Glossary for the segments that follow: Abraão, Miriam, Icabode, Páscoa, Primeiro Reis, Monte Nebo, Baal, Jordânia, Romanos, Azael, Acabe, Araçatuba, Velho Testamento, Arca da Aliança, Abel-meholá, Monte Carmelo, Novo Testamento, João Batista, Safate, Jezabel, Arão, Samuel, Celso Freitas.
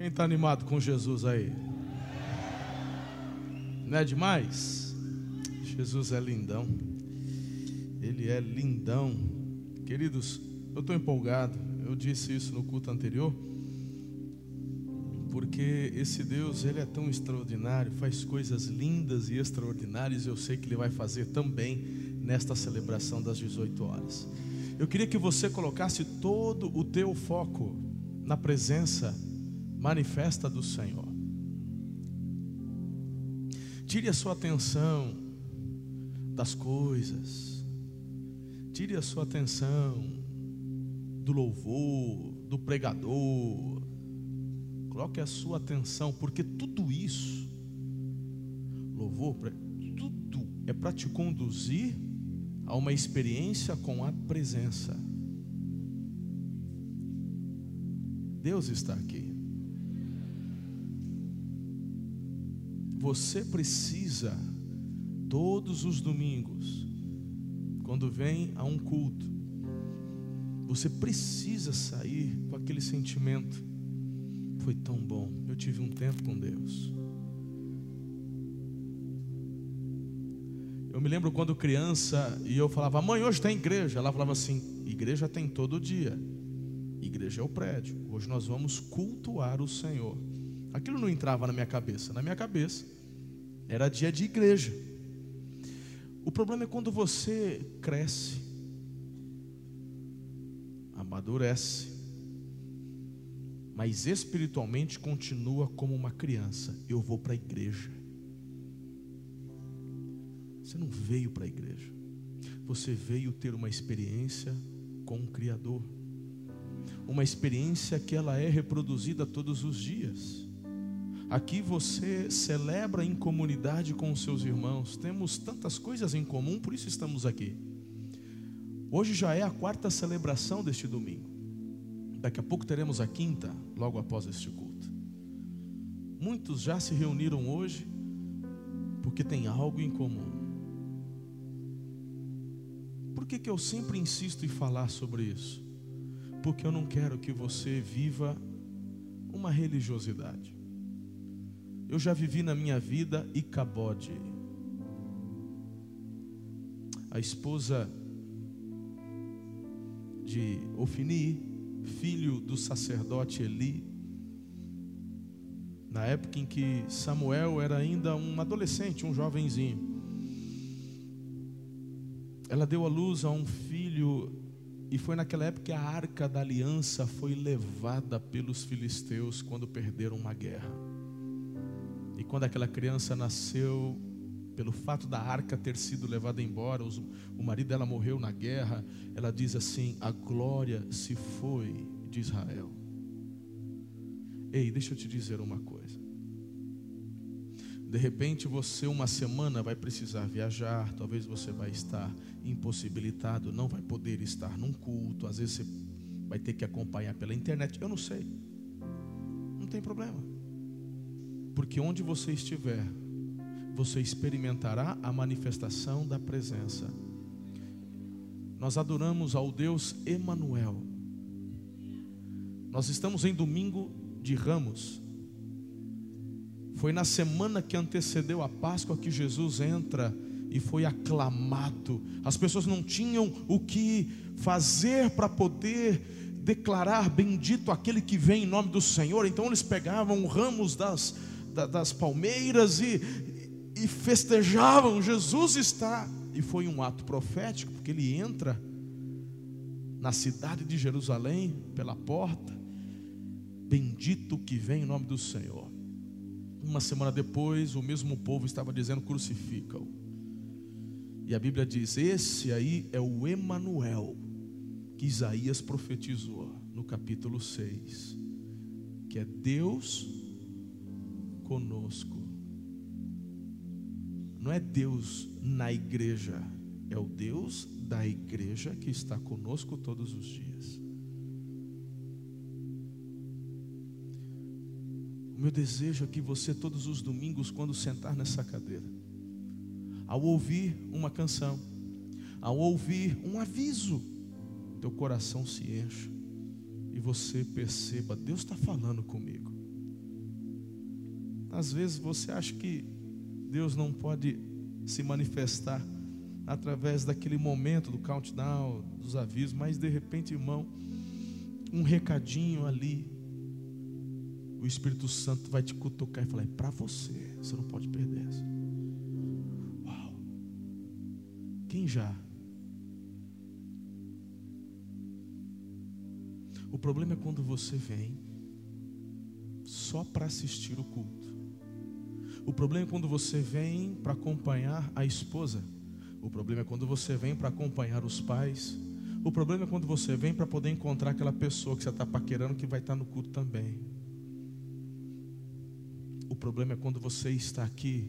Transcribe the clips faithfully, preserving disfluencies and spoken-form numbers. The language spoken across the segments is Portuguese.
Quem está animado com Jesus aí? Não é demais? Jesus é lindão. Ele é lindão. Queridos, eu estou empolgado. Eu disse isso no culto anterior, porque esse Deus, ele é tão extraordinário, faz coisas lindas e extraordinárias, e eu sei que ele vai fazer também nesta celebração das dezoito horas. Eu queria que você colocasse todo o teu foco na presença manifesta do Senhor. Tire a sua atenção das coisas, tire a sua atenção do louvor, do pregador. Coloque a sua atenção, porque tudo isso, louvor, tudo é para te conduzir a uma experiência com a presença. Deus está aqui. Você precisa, todos os domingos, quando vem a um culto, você precisa sair com aquele sentimento: foi tão bom, eu tive um tempo com Deus. Eu me lembro quando criança, e eu falava: mãe, hoje tem igreja. Ela falava assim: igreja tem todo dia, igreja é o prédio, hoje nós vamos cultuar o Senhor. Aquilo não entrava na minha cabeça. Na minha cabeça era dia de igreja. O problema é quando você cresce, amadurece, mas espiritualmente continua como uma criança. Eu vou para a igreja. Você não veio para a igreja, você veio ter uma experiência com o Criador, uma experiência que ela é reproduzida todos os dias. Aqui você celebra em comunidade com os seus irmãos. Temos tantas coisas em comum, por isso estamos aqui. Hoje já é a quarta celebração deste domingo. Daqui a pouco teremos a quinta, logo após este culto. Muitos já se reuniram hoje porque tem algo em comum. Por que que eu sempre insisto em falar sobre isso? Porque eu não quero que você viva uma religiosidade. Eu já vivi na minha vida Icabode. A esposa de Ofini, filho do sacerdote Eli, na época em que Samuel era ainda um adolescente, um jovenzinho, ela deu à luz a um filho, e foi naquela época que a Arca da Aliança foi levada pelos filisteus quando perderam uma guerra. E quando aquela criança nasceu, pelo fato da arca ter sido levada embora, os, o marido dela morreu na guerra, ela diz assim: a glória se foi de Israel. Ei, deixa eu te dizer uma coisa. De repente você uma semana vai precisar viajar, talvez você vai estar impossibilitado, não vai poder estar num culto, às vezes você vai ter que acompanhar pela internet, eu não sei. Não tem problema, porque onde você estiver, você experimentará a manifestação da presença. Nós adoramos ao Deus Emmanuel. Nós estamos em domingo de Ramos. Foi na semana que antecedeu a Páscoa que Jesus entra e foi aclamado. As pessoas não tinham o que fazer para poder declarar: bendito aquele que vem em nome do Senhor. Então eles pegavam ramos das, das palmeiras e E festejavam: Jesus está. E foi um ato profético, porque ele entra na cidade de Jerusalém pela porta: bendito que vem em nome do Senhor. Uma semana depois, o mesmo povo estava dizendo: crucifica-o. E a Bíblia diz: esse aí é o Emmanuel que Isaías profetizou no capítulo seis, que é Deus conosco. Não é Deus na igreja, é o Deus da igreja que está conosco todos os dias. O meu desejo é que você, todos os domingos, quando sentar nessa cadeira, ao ouvir uma canção, ao ouvir um aviso, teu coração se encha e você perceba: Deus está falando comigo. Às vezes você acha que Deus não pode se manifestar através daquele momento do countdown, dos avisos, mas de repente, irmão, um recadinho ali, o Espírito Santo vai te cutucar e falar: é para você, você não pode perder essa. Uau! Quem já? O problema é quando você vem só para assistir o culto. O problema é quando você vem para acompanhar a esposa. O problema é quando você vem para acompanhar os pais. O problema é quando você vem para poder encontrar aquela pessoa que você está paquerando, que vai estar no culto também. O problema é quando você está aqui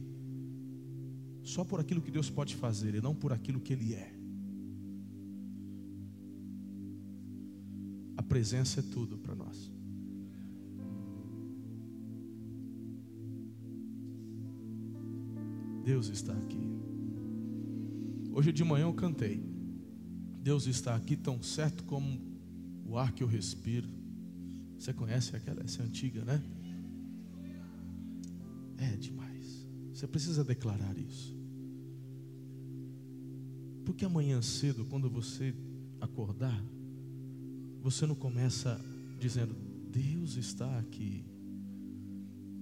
só por aquilo que Deus pode fazer e não por aquilo que Ele é. A presença é tudo para nós. Deus está aqui. Hoje de manhã eu cantei: Deus está aqui tão certo como o ar que eu respiro. Você conhece aquela, essa antiga, né? É demais. Você precisa declarar isso. Porque amanhã cedo, quando você acordar, você não começa dizendo: Deus está aqui,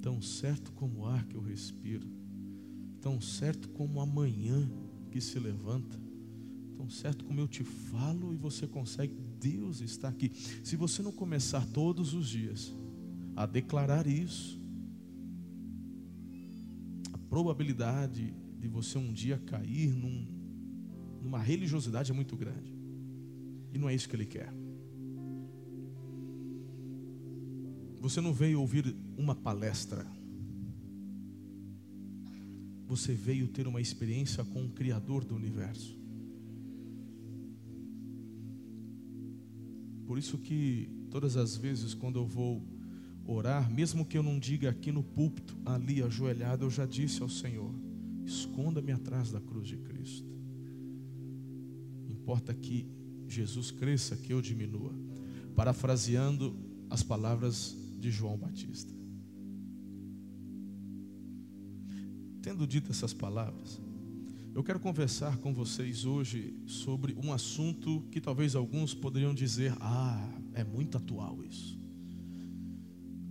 tão certo como o ar que eu respiro, tão certo como amanhã que se levanta, tão certo como eu te falo e você consegue. Deus está aqui. Se você não começar todos os dias a declarar isso, a probabilidade de você um dia cair num, numa religiosidade é muito grande. E não é isso que Ele quer. Você não veio ouvir uma palestra. Você veio ter uma experiência com o Criador do Universo. Por isso que todas as vezes quando eu vou orar, mesmo que eu não diga aqui no púlpito, ali ajoelhado, eu já disse ao Senhor: esconda-me atrás da cruz de Cristo. Importa que Jesus cresça, que eu diminua. Parafraseando as palavras de João Batista. Tendo dito essas palavras, eu quero conversar com vocês hoje sobre um assunto que talvez alguns poderiam dizer: ah, é muito atual isso.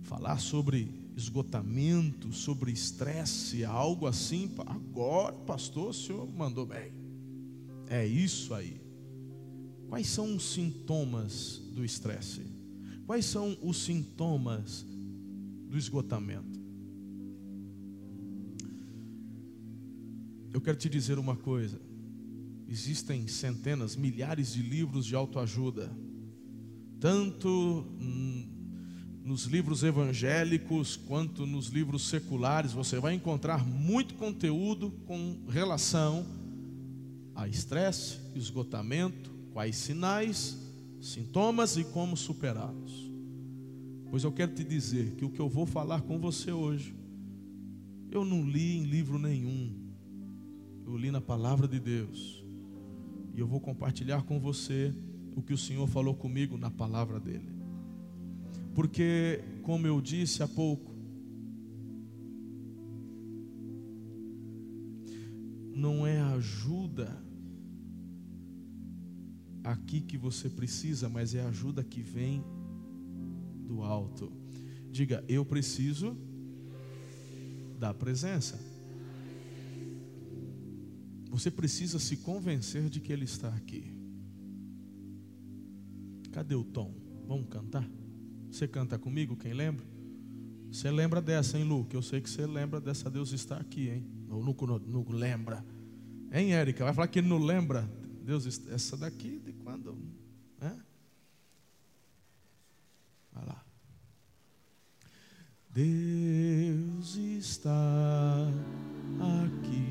Falar sobre esgotamento, sobre estresse, algo assim. Agora, pastor, o senhor mandou bem. É isso aí. Quais são os sintomas do estresse? Quais são os sintomas do esgotamento? Eu quero te dizer uma coisa: existem centenas, milhares de livros de autoajuda, tanto nos livros evangélicos quanto nos livros seculares. Você vai encontrar muito conteúdo com relação a estresse, esgotamento, quais sinais, sintomas e como superá-los. Pois eu quero te dizer que o que eu vou falar com você hoje, eu não li em livro nenhum. Eu li na palavra de Deus. E eu vou compartilhar com você o que o Senhor falou comigo na palavra dele. Porque, como eu disse há pouco, não é ajuda aqui que você precisa, mas é ajuda que vem do alto. Diga: eu preciso da presença. Você precisa se convencer de que Ele está aqui. Cadê o tom? Vamos cantar? Você canta comigo, quem lembra? Você lembra dessa, hein, Lu? Eu sei que você lembra dessa. Deus está aqui, hein? Não, não, não lembra. Hein, Érica? Vai falar que não lembra. Deus está... Essa daqui de quando? É? Vai lá. Deus está aqui.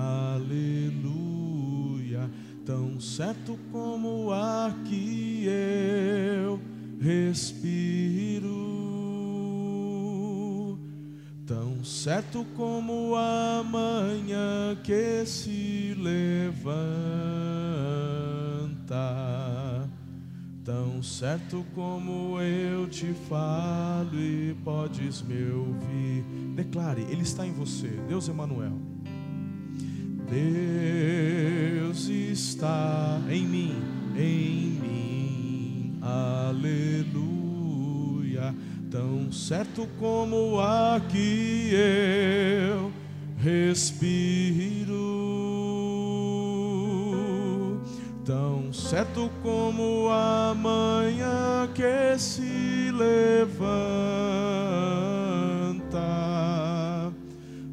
Aleluia, tão certo como o ar que eu respiro, tão certo como a manhã que se levanta, Tão certo como eu te falo e podes me ouvir, declare, Ele está em você, Deus Emmanuel. Deus está em mim, em mim, aleluia. Tão certo como aqui eu respiro, tão certo como a manhã que se levanta,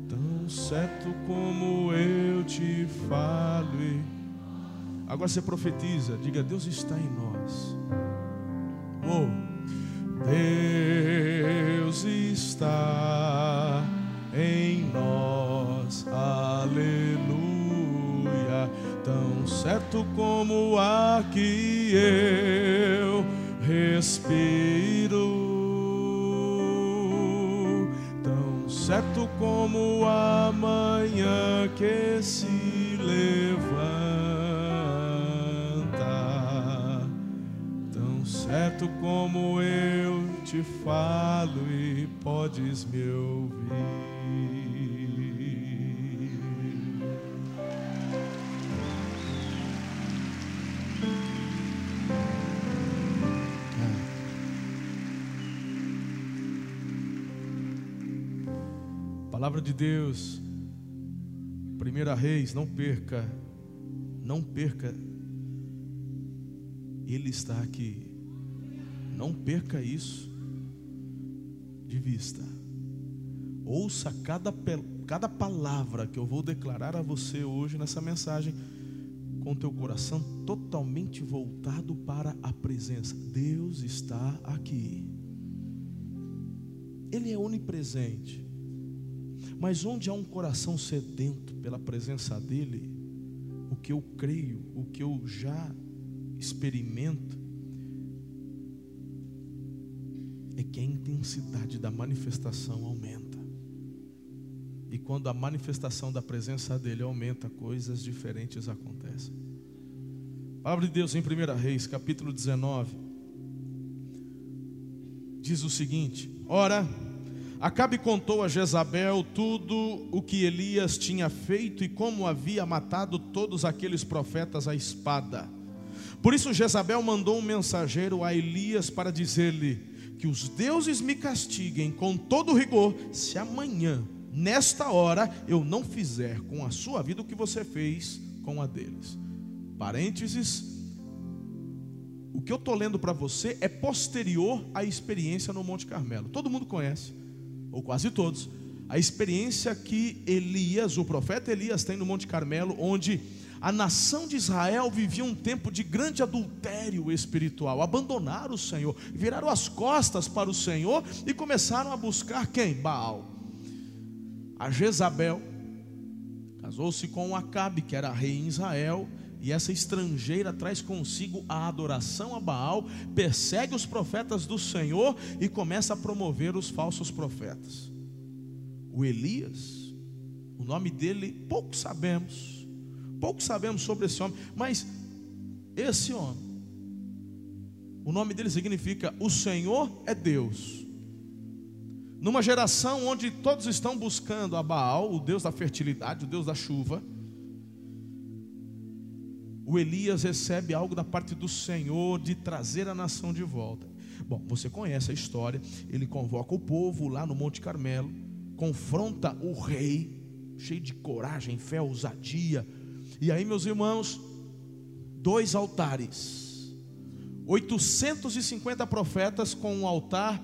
tão certo como eu te falo. Agora você profetiza, diga: Deus está em nós. Oh, Deus está em nós, aleluia. Tão certo como aqui eu respiro, tão certo como a manhã que se levanta, tão certo como eu te falo e podes me ouvir. Palavra de Deus, Primeiro Reis, não perca, não perca, Ele está aqui, não perca isso de vista. Ouça cada, cada palavra que eu vou declarar a você hoje nessa mensagem, com teu coração totalmente voltado para a presença. Deus está aqui, Ele é onipresente. Mas onde há um coração sedento pela presença dEle, o que eu creio, o que eu já experimento, é que a intensidade da manifestação aumenta. E quando a manifestação da presença dEle aumenta, coisas diferentes acontecem. Palavra de Deus em Primeiro Reis, capítulo dezenove, diz o seguinte: ora, Acabe contou a Jezabel tudo o que Elias tinha feito e como havia matado todos aqueles profetas à espada. Por isso Jezabel mandou um mensageiro a Elias para dizer-lhe: que os deuses me castiguem com todo rigor, se amanhã, nesta hora, eu não fizer com a sua vida o que você fez com a deles. Parênteses, o que eu estou lendo para você é posterior à experiência no Monte Carmelo. Todo mundo conhece, ou quase todos, a experiência que Elias, o profeta Elias, tem no Monte Carmelo, onde a nação de Israel vivia um tempo de grande adultério espiritual. Abandonaram o Senhor, viraram as costas para o Senhor e começaram a buscar quem? Baal. A Jezabel casou-se com Acabe, que era rei em Israel, e essa estrangeira traz consigo a adoração a Baal, persegue os profetas do Senhor e começa a promover os falsos profetas. O Elias, o nome dele, pouco sabemos, pouco sabemos sobre esse homem, mas esse homem, o nome dele significa o Senhor é Deus. Numa geração onde todos estão buscando a Baal, o Deus da fertilidade, o Deus da chuva, o Elias recebe algo da parte do Senhor de trazer a nação de volta. Bom, você conhece a história. Ele convoca o povo lá no Monte Carmelo, confronta o rei, cheio de coragem, fé, ousadia. E aí, meus irmãos, dois altares, oitocentos e cinquenta profetas com um altar.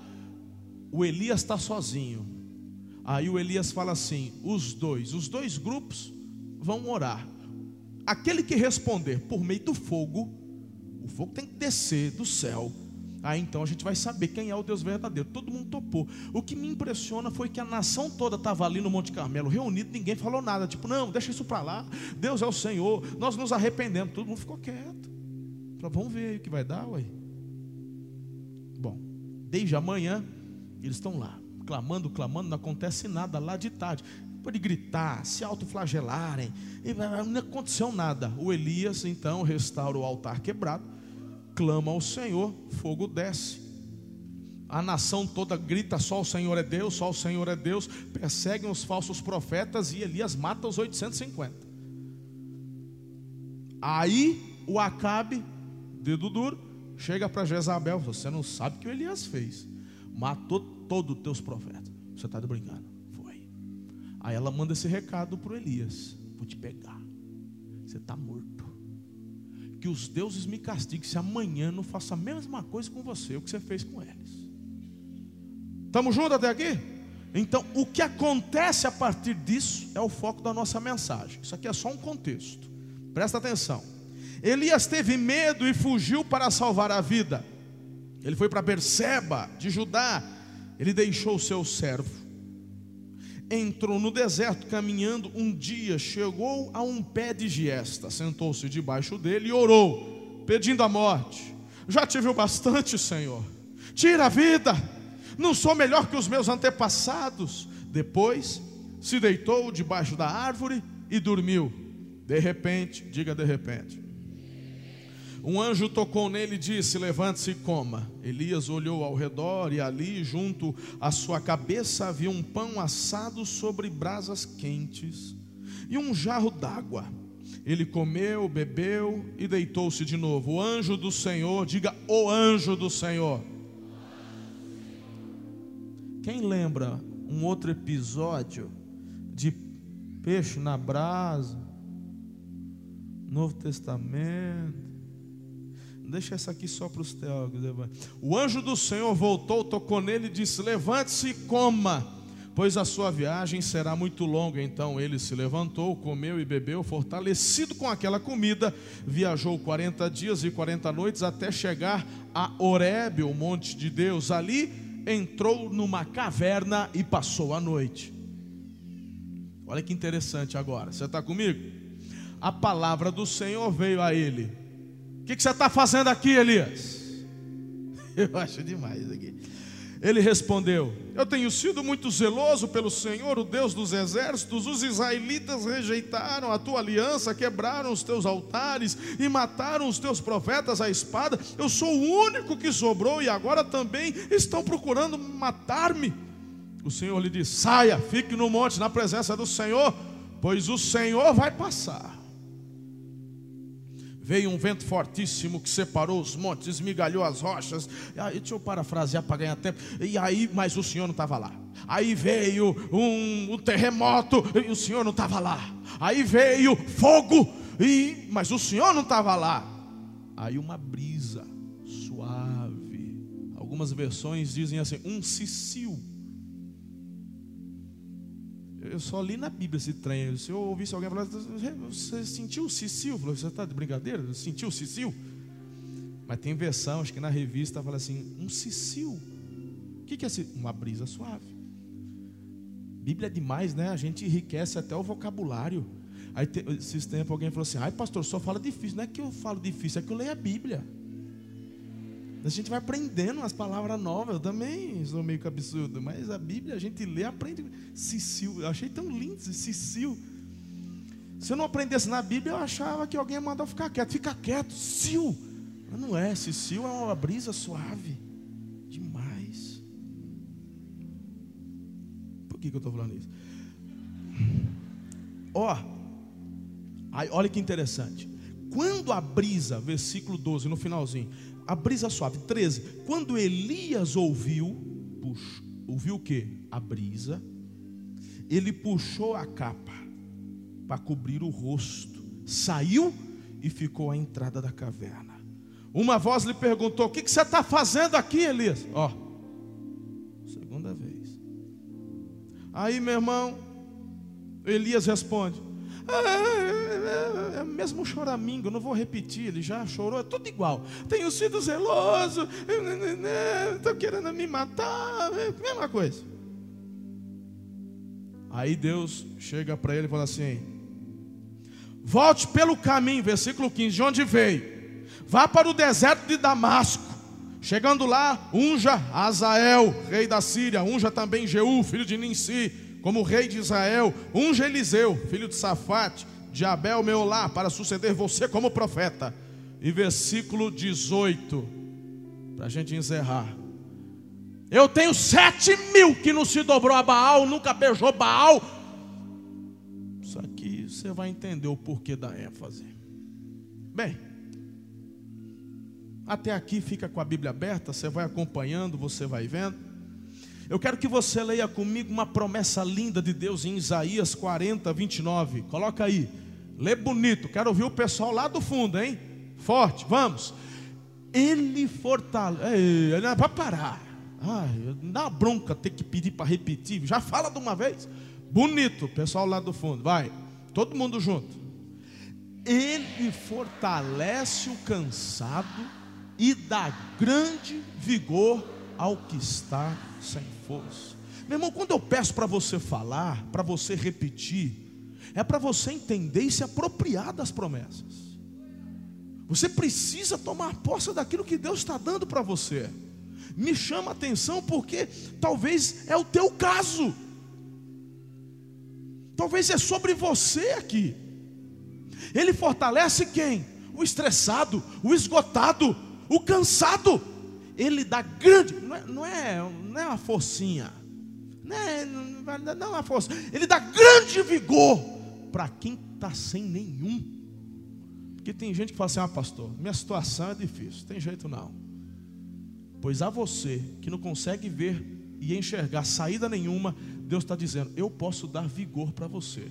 O Elias está sozinho. Aí o Elias fala assim: os dois, os dois grupos vão orar. Aquele que responder por meio do fogo, o fogo tem que descer do céu. Aí então a gente vai saber quem é o Deus verdadeiro. Todo mundo topou. O que me impressiona foi que a nação toda estava ali no Monte Carmelo, reunido, ninguém falou nada. Tipo, não, deixa isso para lá, Deus é o Senhor, nós nos arrependemos. Todo mundo ficou quieto. Falou, vamos ver o que vai dar, ué. Bom, desde amanhã eles estão lá, clamando, clamando, não acontece nada lá de tarde. Pode gritar, se autoflagelarem, não aconteceu nada. O Elias então restaura o altar quebrado, clama ao Senhor, fogo desce. A nação toda grita: só o Senhor é Deus, só o Senhor é Deus. Perseguem os falsos profetas e Elias mata os oitocentos e cinquenta. Aí o Acabe, dedo duro, chega para Jezabel: você não sabe o que o Elias fez, matou todos os teus profetas. Você está brincando? Foi. Aí ela manda esse recado para o Elias: vou te pegar, você está morto. Que os deuses me castiguem se amanhã não faça a mesma coisa com você, o que você fez com eles. Estamos juntos até aqui? Então o que acontece a partir disso é o foco da nossa mensagem. Isso aqui é só um contexto, presta atenção. Elias teve medo e fugiu para salvar a vida. Ele foi para Berseba de Judá. Ele deixou o seu servo, entrou no deserto caminhando. Um dia chegou a um pé de giesta, sentou-se debaixo dele e orou, pedindo a morte. Já tive o bastante, Senhor, tira a vida, não sou melhor que os meus antepassados. Depois se deitou debaixo da árvore e dormiu. De repente, diga de repente, um anjo tocou nele e disse: levante-se e coma. Elias olhou ao redor e ali, junto à sua cabeça, havia um pão assado sobre brasas quentes e um jarro d'água. Ele comeu, bebeu e deitou-se de novo. O anjo do Senhor, diga o anjo do Senhor. Quem lembra um outro episódio de peixe na brasa? Novo Testamento. Deixa essa aqui só para os teólogos. O anjo do Senhor voltou, tocou nele e disse: levante-se e coma, pois a sua viagem será muito longa. Então ele se levantou, comeu e bebeu. Fortalecido com aquela comida, viajou quarenta dias e quarenta noites até chegar a Horebe, o monte de Deus. Ali entrou numa caverna e passou a noite. Olha que interessante agora, você está comigo? A palavra do Senhor veio a ele. O que, que você está fazendo aqui, Elias? Eu acho demais aqui. Ele respondeu: eu tenho sido muito zeloso pelo Senhor, o Deus dos exércitos. Os israelitas rejeitaram a tua aliança, quebraram os teus altares e mataram os teus profetas à espada. Eu sou o único que sobrou e agora também estão procurando matar-me. O Senhor lhe disse: saia, fique no monte na presença do Senhor, pois o Senhor vai passar. Veio um vento fortíssimo que separou os montes, esmigalhou as rochas. Aí, deixa eu parafrasear para ganhar tempo. E aí, mas o Senhor não estava lá. Aí veio um, um terremoto e o Senhor não estava lá. Aí veio fogo, e, mas o Senhor não estava lá. Aí uma brisa suave. Algumas versões dizem assim, um cicil. Eu só li na Bíblia esse trem. Se eu ouvisse alguém falar: você sentiu o Cicil? Você está de brincadeira? Você sentiu o Cicil? Mas tem versão, acho que na revista fala assim: um Cicil. O que é esse? Uma brisa suave. Bíblia é demais, né? A gente enriquece até o vocabulário. Aí esses tempos alguém falou assim: ai, pastor, só fala difícil. Não é que eu falo difícil, é que eu leio a Bíblia. A gente vai aprendendo umas palavras novas. Eu também sou meio que absurdo, mas a Bíblia a gente lê, aprende. Cicil, eu achei tão lindo esse Cicil. Se eu não aprendesse na Bíblia, eu achava que alguém mandou ficar quieto. Fica quieto, Cicil. Mas não é, Cicil é uma brisa suave demais. Por que, que eu estou falando isso? Ó, oh, olha que interessante. Quando a brisa, versículo doze, no finalzinho, a brisa suave, treze, quando Elias ouviu, puxou, ouviu o que? A brisa. Ele puxou a capa para cobrir o rosto, saiu e ficou à entrada da caverna. Uma voz lhe perguntou: o que, que você está fazendo aqui, Elias? Ó, segunda vez. Aí, meu irmão, Elias responde: ah, é o mesmo choramingo, eu não vou repetir, ele já chorou, é tudo igual. Tenho sido zeloso, estou querendo me matar, mesma coisa. Aí Deus chega para ele e fala assim: volte pelo caminho, versículo quinze, de onde veio, vá para o deserto de Damasco. Chegando lá, unja Azael, rei da Síria, unja também Jeú, filho de Ninsi, como rei de Israel. Unja Eliseu, filho de Safate, de Abel-meholá, para suceder você como profeta. e versículo dezoito, para a gente encerrar. Eu tenho sete mil que não se dobrou a Baal, nunca beijou Baal. Isso aqui você vai entender o porquê da ênfase. Bem, até aqui fica com a Bíblia aberta, você vai acompanhando, você vai vendo. Eu quero que você leia comigo uma promessa linda de Deus em Isaías quarenta, vinte e nove. Coloca aí, lê bonito, quero ouvir o pessoal lá do fundo, hein? Forte, vamos. Ele fortalece. Ele não é para parar. Ai, dá uma bronca ter que pedir para repetir. Já fala de uma vez. Bonito, pessoal lá do fundo, vai. Todo mundo junto. Ele fortalece o cansado e dá grande vigor ao que está sem força. Meu irmão, quando eu peço para você falar, para você repetir, é para você entender e se apropriar das promessas. Você precisa tomar posse daquilo que Deus está dando para você. Me chama a atenção porque talvez é o teu caso. Talvez é sobre você aqui. Ele fortalece quem? O estressado, o esgotado, o cansado. Ele dá grande, não é, não é, não é uma forcinha, não é, não é uma força. Ele dá grande vigor para quem está sem nenhum. Porque tem gente que fala assim: ah, pastor, minha situação é difícil, tem jeito não. Pois a você que não consegue ver e enxergar saída nenhuma, Deus está dizendo: eu posso dar vigor para você,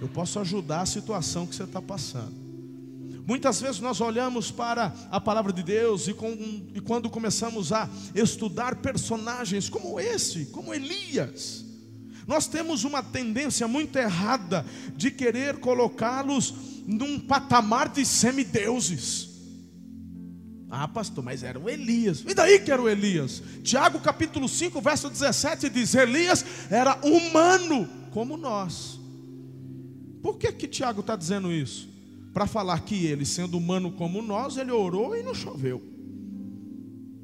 eu posso ajudar a situação que você está passando. Muitas vezes nós olhamos para a palavra de Deus e, com, e quando começamos a estudar personagens como esse, como Elias, nós temos uma tendência muito errada de querer colocá-los num patamar de semideuses. Ah, pastor, mas era o Elias. E daí que era o Elias? Tiago capítulo cinco, verso dezessete diz: Elias era humano como nós. Por que que Tiago está dizendo isso? Para falar que ele, sendo humano como nós, ele orou e não choveu.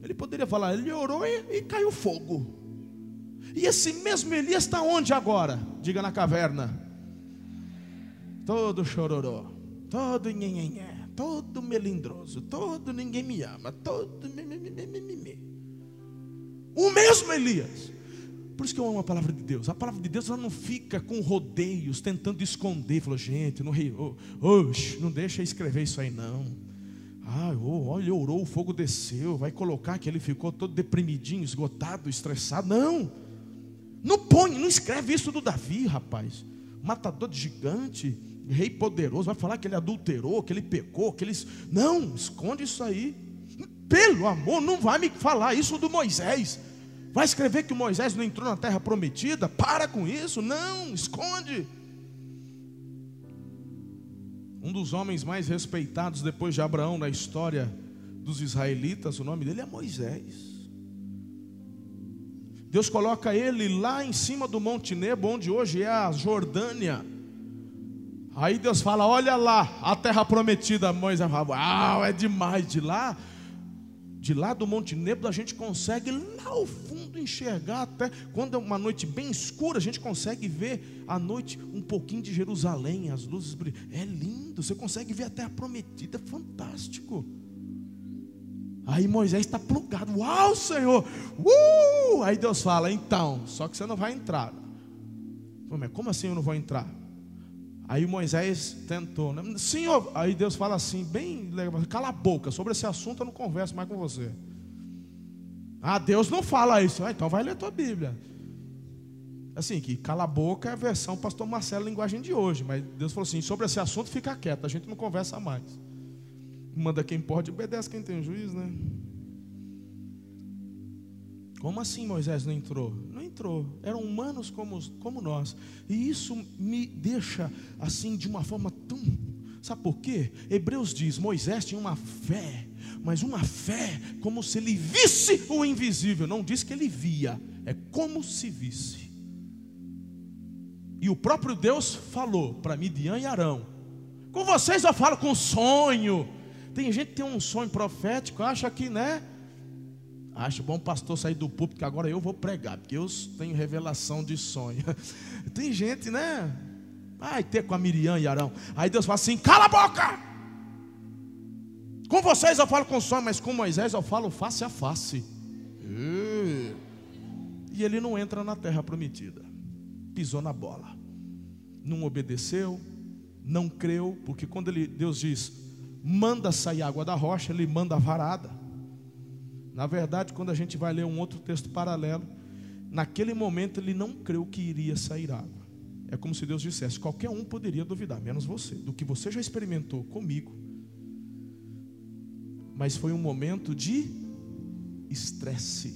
Ele poderia falar: ele orou e, e caiu fogo. E esse mesmo Elias está onde agora? Diga: na caverna. Todo chororó, todo nhenhenhé, todo melindroso, todo ninguém me ama, todo mimimimimimimim. O mesmo Elias. Por isso que eu amo a palavra de Deus. A palavra de Deus, ela não fica com rodeios, tentando esconder. Falou: gente, não, oh, oh, não deixa escrever isso aí não. Ah, oh, olha, ele orou, o fogo desceu. Vai colocar que ele ficou todo deprimidinho, esgotado, estressado. Não, não põe, não escreve isso do Davi, rapaz. Matador de gigante, rei poderoso. Vai falar que ele adulterou, que ele pecou, que ele... Não, esconde isso aí. Pelo amor, não vai me falar isso do Moisés. Vai escrever que Moisés não entrou na terra prometida? Para com isso, não, esconde. Um dos homens mais respeitados depois de Abraão na história dos israelitas, o nome dele é Moisés. Deus coloca ele lá em cima do Monte Nebo, onde hoje é a Jordânia. Aí Deus fala: olha lá, a terra prometida. Moisés fala: ah, é demais. De lá, de lá do Monte Nebo, a gente consegue lá ao fundo enxergar, até quando é uma noite bem escura, a gente consegue ver à noite um pouquinho de Jerusalém, as luzes brilhando. É lindo, você consegue ver a terra prometida, fantástico. Aí Moisés está plugado: uau, Senhor! Uh! Aí Deus fala: então, só que você não vai entrar. Mas como assim eu não vou entrar? Aí Moisés tentou, né? Senhor, aí Deus fala assim, bem legal: cala a boca, sobre esse assunto eu não converso mais com você. Ah, Deus não fala isso. Ah, então vai ler tua Bíblia. Assim, que cala a boca é a versão pastor Marcelo, linguagem de hoje. Mas Deus falou assim: sobre esse assunto fica quieto, a gente não conversa mais. Manda quem pode, obedece quem tem juízo, né? Como assim Moisés não entrou? Não entrou, eram humanos como, como nós. E isso me deixa assim de uma forma tão... Sabe por quê? Hebreus diz: Moisés tinha uma fé, mas uma fé como se ele visse o invisível. Não diz que ele via, é como se visse. E o próprio Deus falou para Midian e Arão: com vocês eu falo com sonho. Tem gente que tem um sonho profético, acha que, né? Acho bom o pastor sair do púlpito, que agora eu vou pregar, porque eu tenho revelação de sonho. Tem gente, né? Vai ter com a Miriam e Arão. Aí Deus fala assim: cala a boca! Com vocês eu falo com sonho, mas com Moisés eu falo face a face. E ele não entra na terra prometida. Pisou na bola. Não obedeceu, não creu, porque quando ele, Deus diz, manda sair água da rocha, ele manda a varada. Na verdade, quando a gente vai ler um outro texto paralelo, naquele momento ele não creu que iria sair água. É como se Deus dissesse, qualquer um poderia duvidar, menos você, do que você já experimentou comigo. Mas foi um momento de estresse.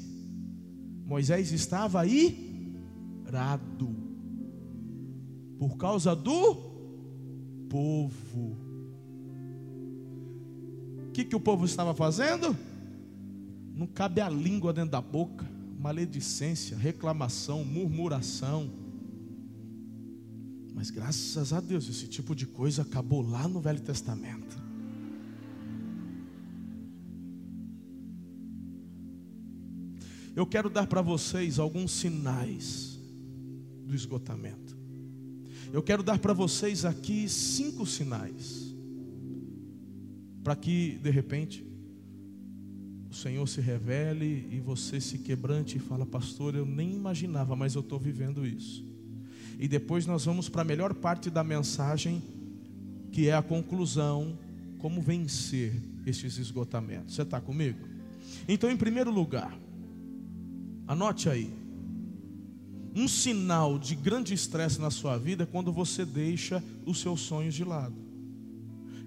Moisés estava irado por causa do povo. O que, que o povo estava fazendo? Não cabe a língua dentro da boca. Maledicência, reclamação, murmuração. Mas graças a Deus esse tipo de coisa acabou lá no Velho Testamento. Eu quero dar para vocês alguns sinais do esgotamento. Eu quero dar para vocês aqui cinco sinais, para que de repente o Senhor se revele e você se quebrante e fala, pastor, eu nem imaginava, mas eu estou vivendo isso. E depois nós vamos para a melhor parte da mensagem, que é a conclusão, como vencer esses esgotamentos. Você está comigo? Então, em primeiro lugar, anote aí, um sinal de grande estresse na sua vida é quando você deixa os seus sonhos de lado.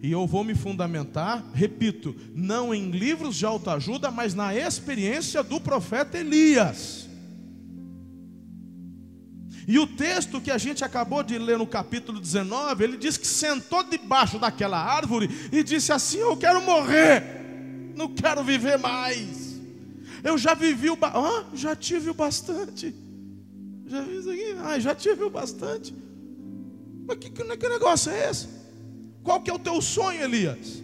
E eu vou me fundamentar, repito, não em livros de autoajuda, mas na experiência do profeta Elias. E o texto que a gente acabou de ler no capítulo dezenove, ele diz que sentou debaixo daquela árvore e disse assim, eu quero morrer, não quero viver mais. Eu já vivi o ba... ah, já tive o bastante. Já vi isso aqui? Ah, já tive o bastante. Mas que, que, que negócio é esse? Qual que é o teu sonho, Elias?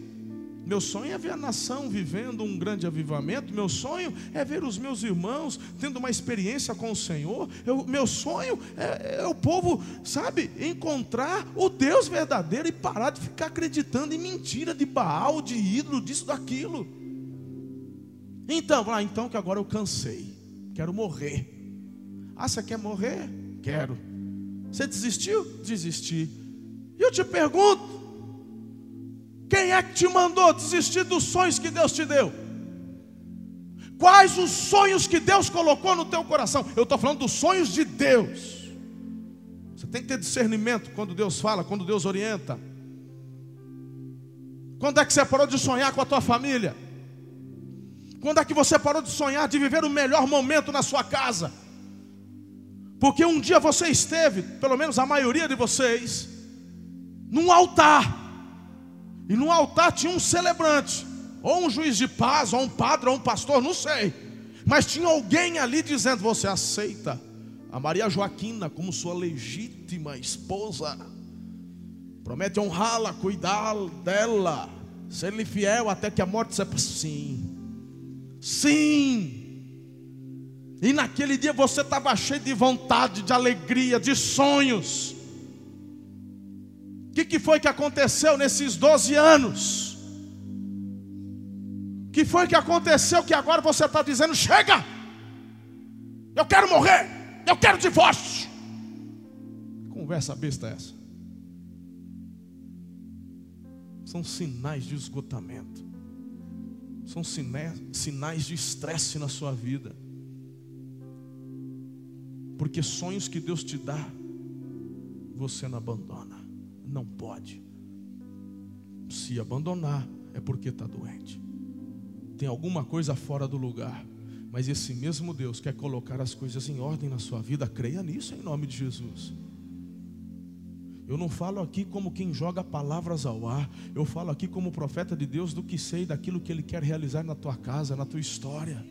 Meu sonho é ver a nação vivendo um grande avivamento. Meu sonho é ver os meus irmãos tendo uma experiência com o Senhor. Eu, meu sonho é, é o povo, sabe, encontrar o Deus verdadeiro e parar de ficar acreditando em mentira de Baal, de ídolo, disso, daquilo. Então, ah, então que agora eu cansei, quero morrer. Ah, você quer morrer? Quero. Você desistiu? Desisti. E eu te pergunto, quem é que te mandou desistir dos sonhos que Deus te deu? Quais os sonhos que Deus colocou no teu coração? Eu estou falando dos sonhos de Deus. Você tem que ter discernimento quando Deus fala, quando Deus orienta. Quando é que você parou de sonhar com a tua família? Quando é que você parou de sonhar, de viver o melhor momento na sua casa? Porque um dia você esteve, pelo menos a maioria de vocês, num altar. E no altar tinha um celebrante, ou um juiz de paz, ou um padre, ou um pastor, não sei. Mas tinha alguém ali dizendo, você aceita a Maria Joaquina como sua legítima esposa? Promete honrá-la, cuidar dela, ser-lhe fiel até que a morte seja... Sim. Sim. E naquele dia você estava cheio de vontade, de alegria, de sonhos. O que, que foi que aconteceu nesses doze anos? O que foi que aconteceu que agora você está dizendo, chega, eu quero morrer, eu quero divórcio? Que conversa besta é essa? São sinais de esgotamento. São sinais de estresse na sua vida. Porque sonhos que Deus te dá, você não abandona. Não pode. Se abandonar é porque está doente. Tem alguma coisa fora do lugar. Mas esse mesmo Deus quer colocar as coisas em ordem na sua vida. Creia nisso em nome de Jesus. Eu não falo aqui como quem joga palavras ao ar. Eu falo aqui como profeta de Deus do que sei, daquilo que Ele quer realizar na tua casa, na tua história.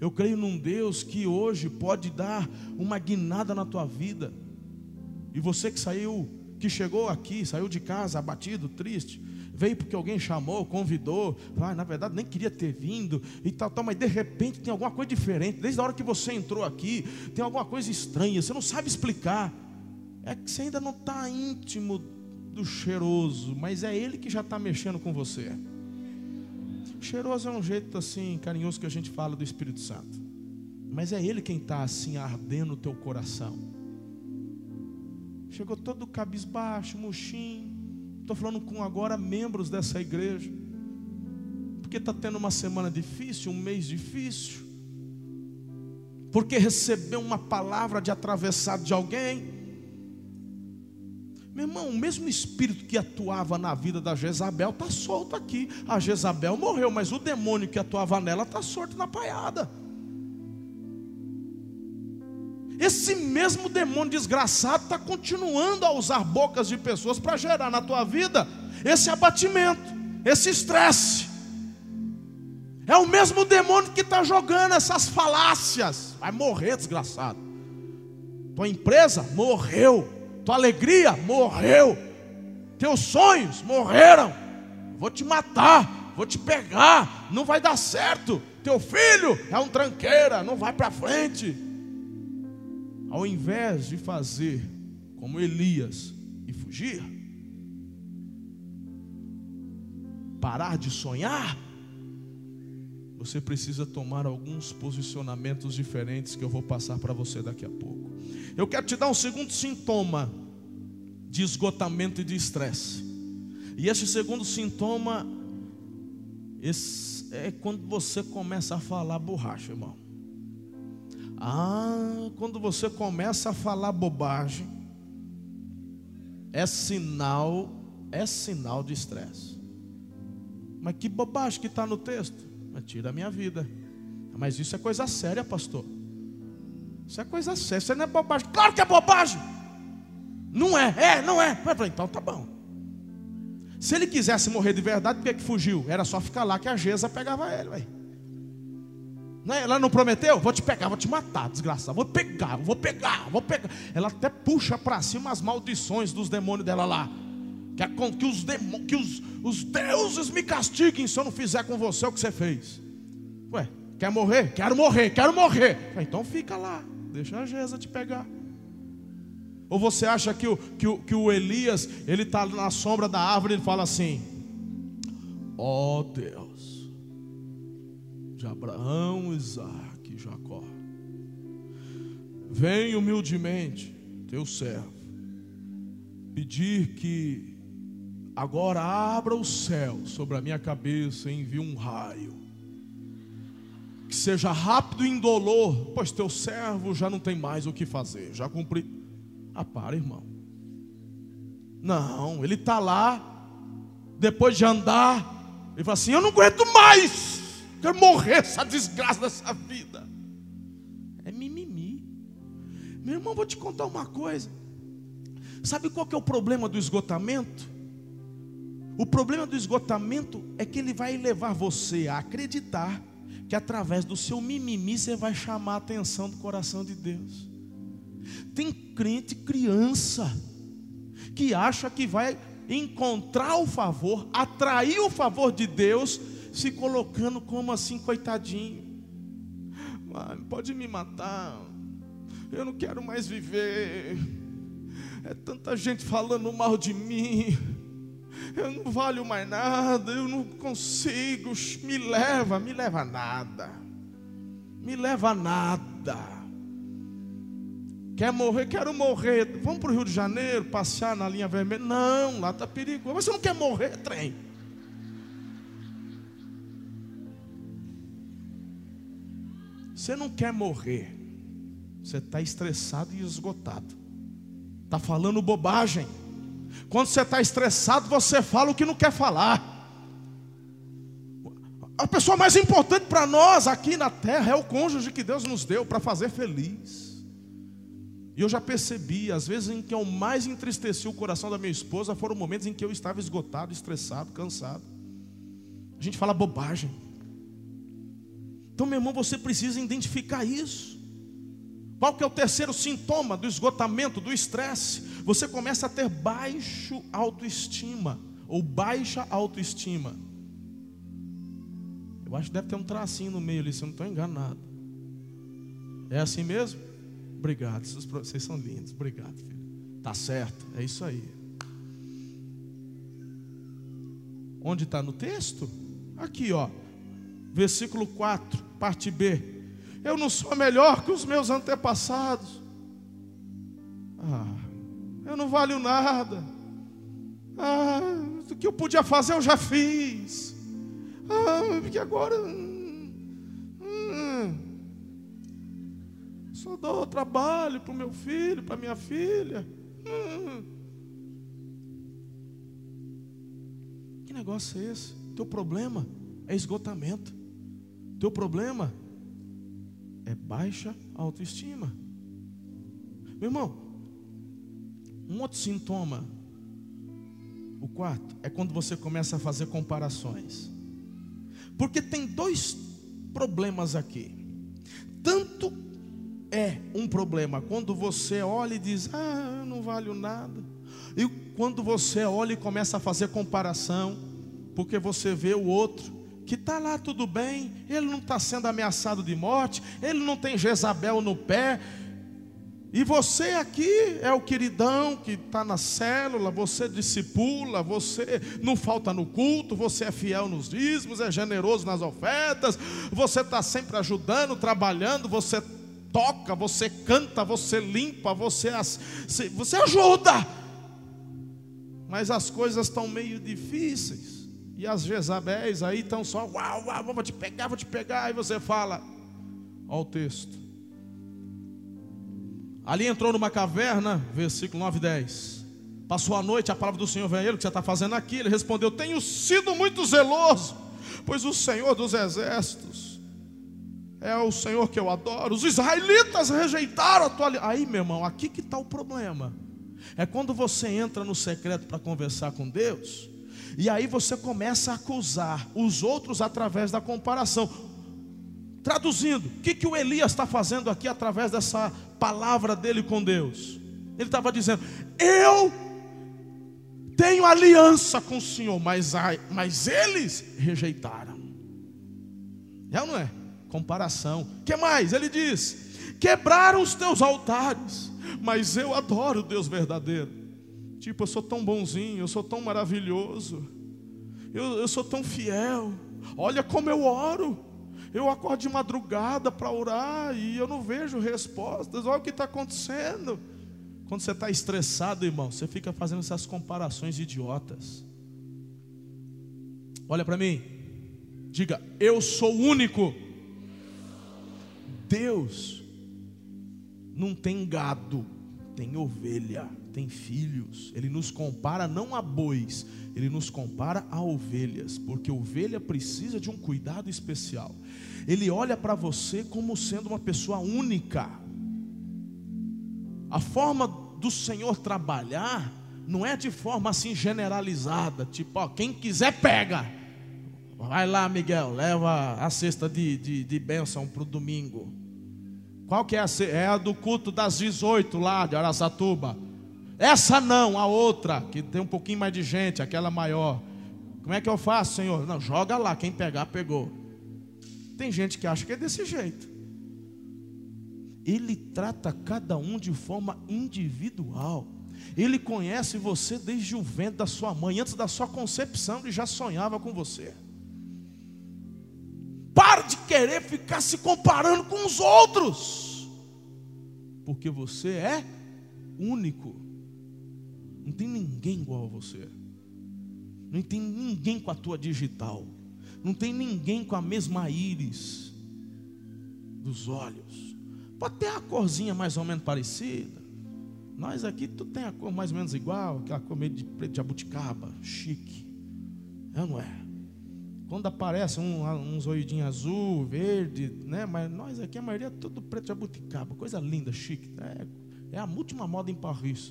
Eu creio num Deus que hoje pode dar uma guinada na tua vida. E você que saiu, que chegou aqui, saiu de casa abatido, triste, veio porque alguém chamou, convidou, ah, na verdade nem queria ter vindo e tal, tal, mas de repente tem alguma coisa diferente. Desde a hora que você entrou aqui, tem alguma coisa estranha, você não sabe explicar. É que você ainda não está íntimo muito cheiroso, mas é ele que já está mexendo com você. Cheiroso é um jeito assim carinhoso que a gente fala do Espírito Santo, mas é ele quem está assim ardendo o teu coração. Chegou todo cabisbaixo, murchinho. Estou falando com agora membros dessa igreja, porque está tendo uma semana difícil, um mês difícil, porque recebeu uma palavra de atravessado de alguém. Meu irmão, o mesmo espírito que atuava na vida da Jezabel está solto aqui. A Jezabel morreu, mas o demônio que atuava nela está solto na paiada. Esse mesmo demônio desgraçado está continuando a usar bocas de pessoas para gerar na tua vida esse abatimento, esse estresse. É o mesmo demônio que está jogando essas falácias. Vai morrer, desgraçado. Tua empresa morreu. Tua alegria morreu. Teus sonhos morreram. Vou te matar, vou te pegar, não vai dar certo. Teu filho é um tranqueira, não vai para frente. Ao invés de fazer como Elias e fugir, parar de sonhar, você precisa tomar alguns posicionamentos diferentes que eu vou passar para você daqui a pouco. Eu quero te dar um segundo sintoma de esgotamento e de estresse. E esse segundo sintoma esse é quando você começa a falar borracha, irmão. Ah, quando você começa a falar bobagem, é sinal, é sinal de estresse. Mas que bobagem que está no texto? Tira a minha vida. Mas isso é coisa séria, pastor. Isso é coisa séria, isso não é bobagem. Claro que é bobagem. Não é, é, não é. Então tá bom. Se ele quisesse morrer de verdade, por que que fugiu? Era só ficar lá que a Jeza pegava ele, véio. Não é? Ela não prometeu? Vou te pegar, vou te matar, desgraçado. Vou pegar, vou pegar, vou pegar. Ela até puxa para cima as maldições dos demônios dela lá. Que, os, demônios, que os, os deuses me castiguem se eu não fizer com você o que você fez. Ué, quer morrer? Quero morrer, quero morrer. Então fica lá, deixa a Jeza te pegar. Ou você acha que o, que o, que o Elias, ele está na sombra da árvore e ele fala assim: ó oh Deus de Abraão, Isaac e Jacó, vem humildemente teu servo pedir que agora abra o céu sobre a minha cabeça e envie um raio, que seja rápido e indolor, pois teu servo já não tem mais o que fazer, já cumpri. Ah, para, irmão. Não, ele está lá, depois de andar, ele fala assim: eu não aguento mais, quero morrer essa desgraça dessa vida. É mimimi. Meu irmão, vou te contar uma coisa. Sabe qual que é o problema do esgotamento? O problema do esgotamento é que ele vai levar você a acreditar que através do seu mimimi você vai chamar a atenção do coração de Deus. Tem crente criança que acha que vai encontrar o favor, atrair o favor de Deus, se colocando como assim, coitadinho. Ah, pode me matar, eu não quero mais viver, é tanta gente falando mal de mim, eu não valho mais nada, eu não consigo, me leva, me leva a nada, me leva a nada. Quer morrer? Quero morrer. Vamos para o Rio de Janeiro, passear na linha vermelha? Não, lá está perigoso. Mas você não quer morrer, trem? Você não quer morrer, você está estressado e esgotado, está falando bobagem. Quando você está estressado, você fala o que não quer falar. A pessoa mais importante para nós aqui na terra é o cônjuge que Deus nos deu para fazer feliz. E eu já percebi, às vezes em que eu mais entristeci o coração da minha esposa foram momentos em que eu estava esgotado, estressado, cansado. A gente fala bobagem. Então, meu irmão, você precisa identificar isso. Qual que é o terceiro sintoma do esgotamento, do estresse? Você começa a ter baixo autoestima ou baixa autoestima. Eu acho que deve ter um tracinho no meio ali, se eu não estou enganado. É assim mesmo? Obrigado, vocês são lindos, obrigado, filho. Tá certo, é isso aí. Onde está no texto? Aqui, ó, versículo quatro, parte B. Eu não sou melhor que os meus antepassados. Ah, eu não valho nada. Ah, o que eu podia fazer eu já fiz. Ah, porque agora hum, só dou trabalho para o meu filho, para minha filha. Hum. Que negócio é esse? Teu problema é esgotamento. Teu problema é baixa autoestima. Meu irmão, um outro sintoma, o quarto, é quando você começa a fazer comparações. Porque tem dois problemas aqui. Tanto é um problema quando você olha e diz, ah, eu não valho nada. E quando você olha e começa a fazer comparação, porque você vê o outro que está lá tudo bem, ele não está sendo ameaçado de morte, ele não tem Jezabel no pé, e você aqui é o queridão que está na célula, você discipula, você não falta no culto, você é fiel nos dízimos, é generoso nas ofertas, você está sempre ajudando, trabalhando, você toca, você canta, você limpa, você, você ajuda, mas as coisas estão meio difíceis. E as Jezabéis aí estão só, uau, uau, vou te pegar, vou te pegar. Aí você fala, olha o texto. Ali entrou numa caverna, versículo nove e dez. Passou a noite, a palavra do Senhor veio a ele, o que você está fazendo aqui? Ele respondeu, tenho sido muito zeloso, pois o Senhor dos exércitos é o Senhor que eu adoro. Os israelitas rejeitaram a tua aliança. Aí, meu irmão, aqui que está o problema. É quando você entra no secreto para conversar com Deus, e aí você começa a acusar os outros através da comparação. Traduzindo, o que, que o Elias está fazendo aqui através dessa palavra dele com Deus? Ele estava dizendo, eu tenho aliança com o Senhor, mas, a, mas eles rejeitaram. É ou não é? Comparação. O que mais? Ele diz, quebraram os teus altares, mas eu adoro o Deus verdadeiro. Tipo, eu sou tão bonzinho, eu sou tão maravilhoso, eu, eu sou tão fiel, olha como eu oro, eu acordo de madrugada para orar e eu não vejo respostas, olha o que está acontecendo. Quando você está estressado, irmão, você fica fazendo essas comparações idiotas. Olha para mim, diga, eu sou único. Deus não tem gado, tem ovelha, tem filhos. Ele nos compara não a bois, ele nos compara a ovelhas, porque ovelha precisa de um cuidado especial. Ele olha para você como sendo uma pessoa única. A forma do Senhor trabalhar não é de forma assim generalizada, tipo, ó, quem quiser pega. Vai lá, Miguel, leva a cesta de, de, de bênção para o domingo. Qual que é a cesta? É a do culto das dezoito lá de Araçatuba. Essa não, a outra, que tem um pouquinho mais de gente, aquela maior. Como é que eu faço, Senhor? Não, joga lá, quem pegar, pegou. Tem gente que acha que é desse jeito. Ele trata cada um de forma individual. Ele conhece você desde o ventre da sua mãe. Antes da sua concepção, ele já sonhava com você. Para de querer ficar se comparando com os outros, porque você é único. Não tem ninguém igual a você. Não tem ninguém com a tua digital. Não tem ninguém com a mesma íris dos olhos. Pode ter a corzinha mais ou menos parecida. Nós aqui, tu tem a cor mais ou menos igual, aquela cor meio de preto de jabuticaba, chique. É ou não é? Quando aparece um, um zoidinho azul, verde, né? Mas nós aqui, a maioria é tudo preto de jabuticaba. Coisa linda, chique. É, é a última moda em Paris.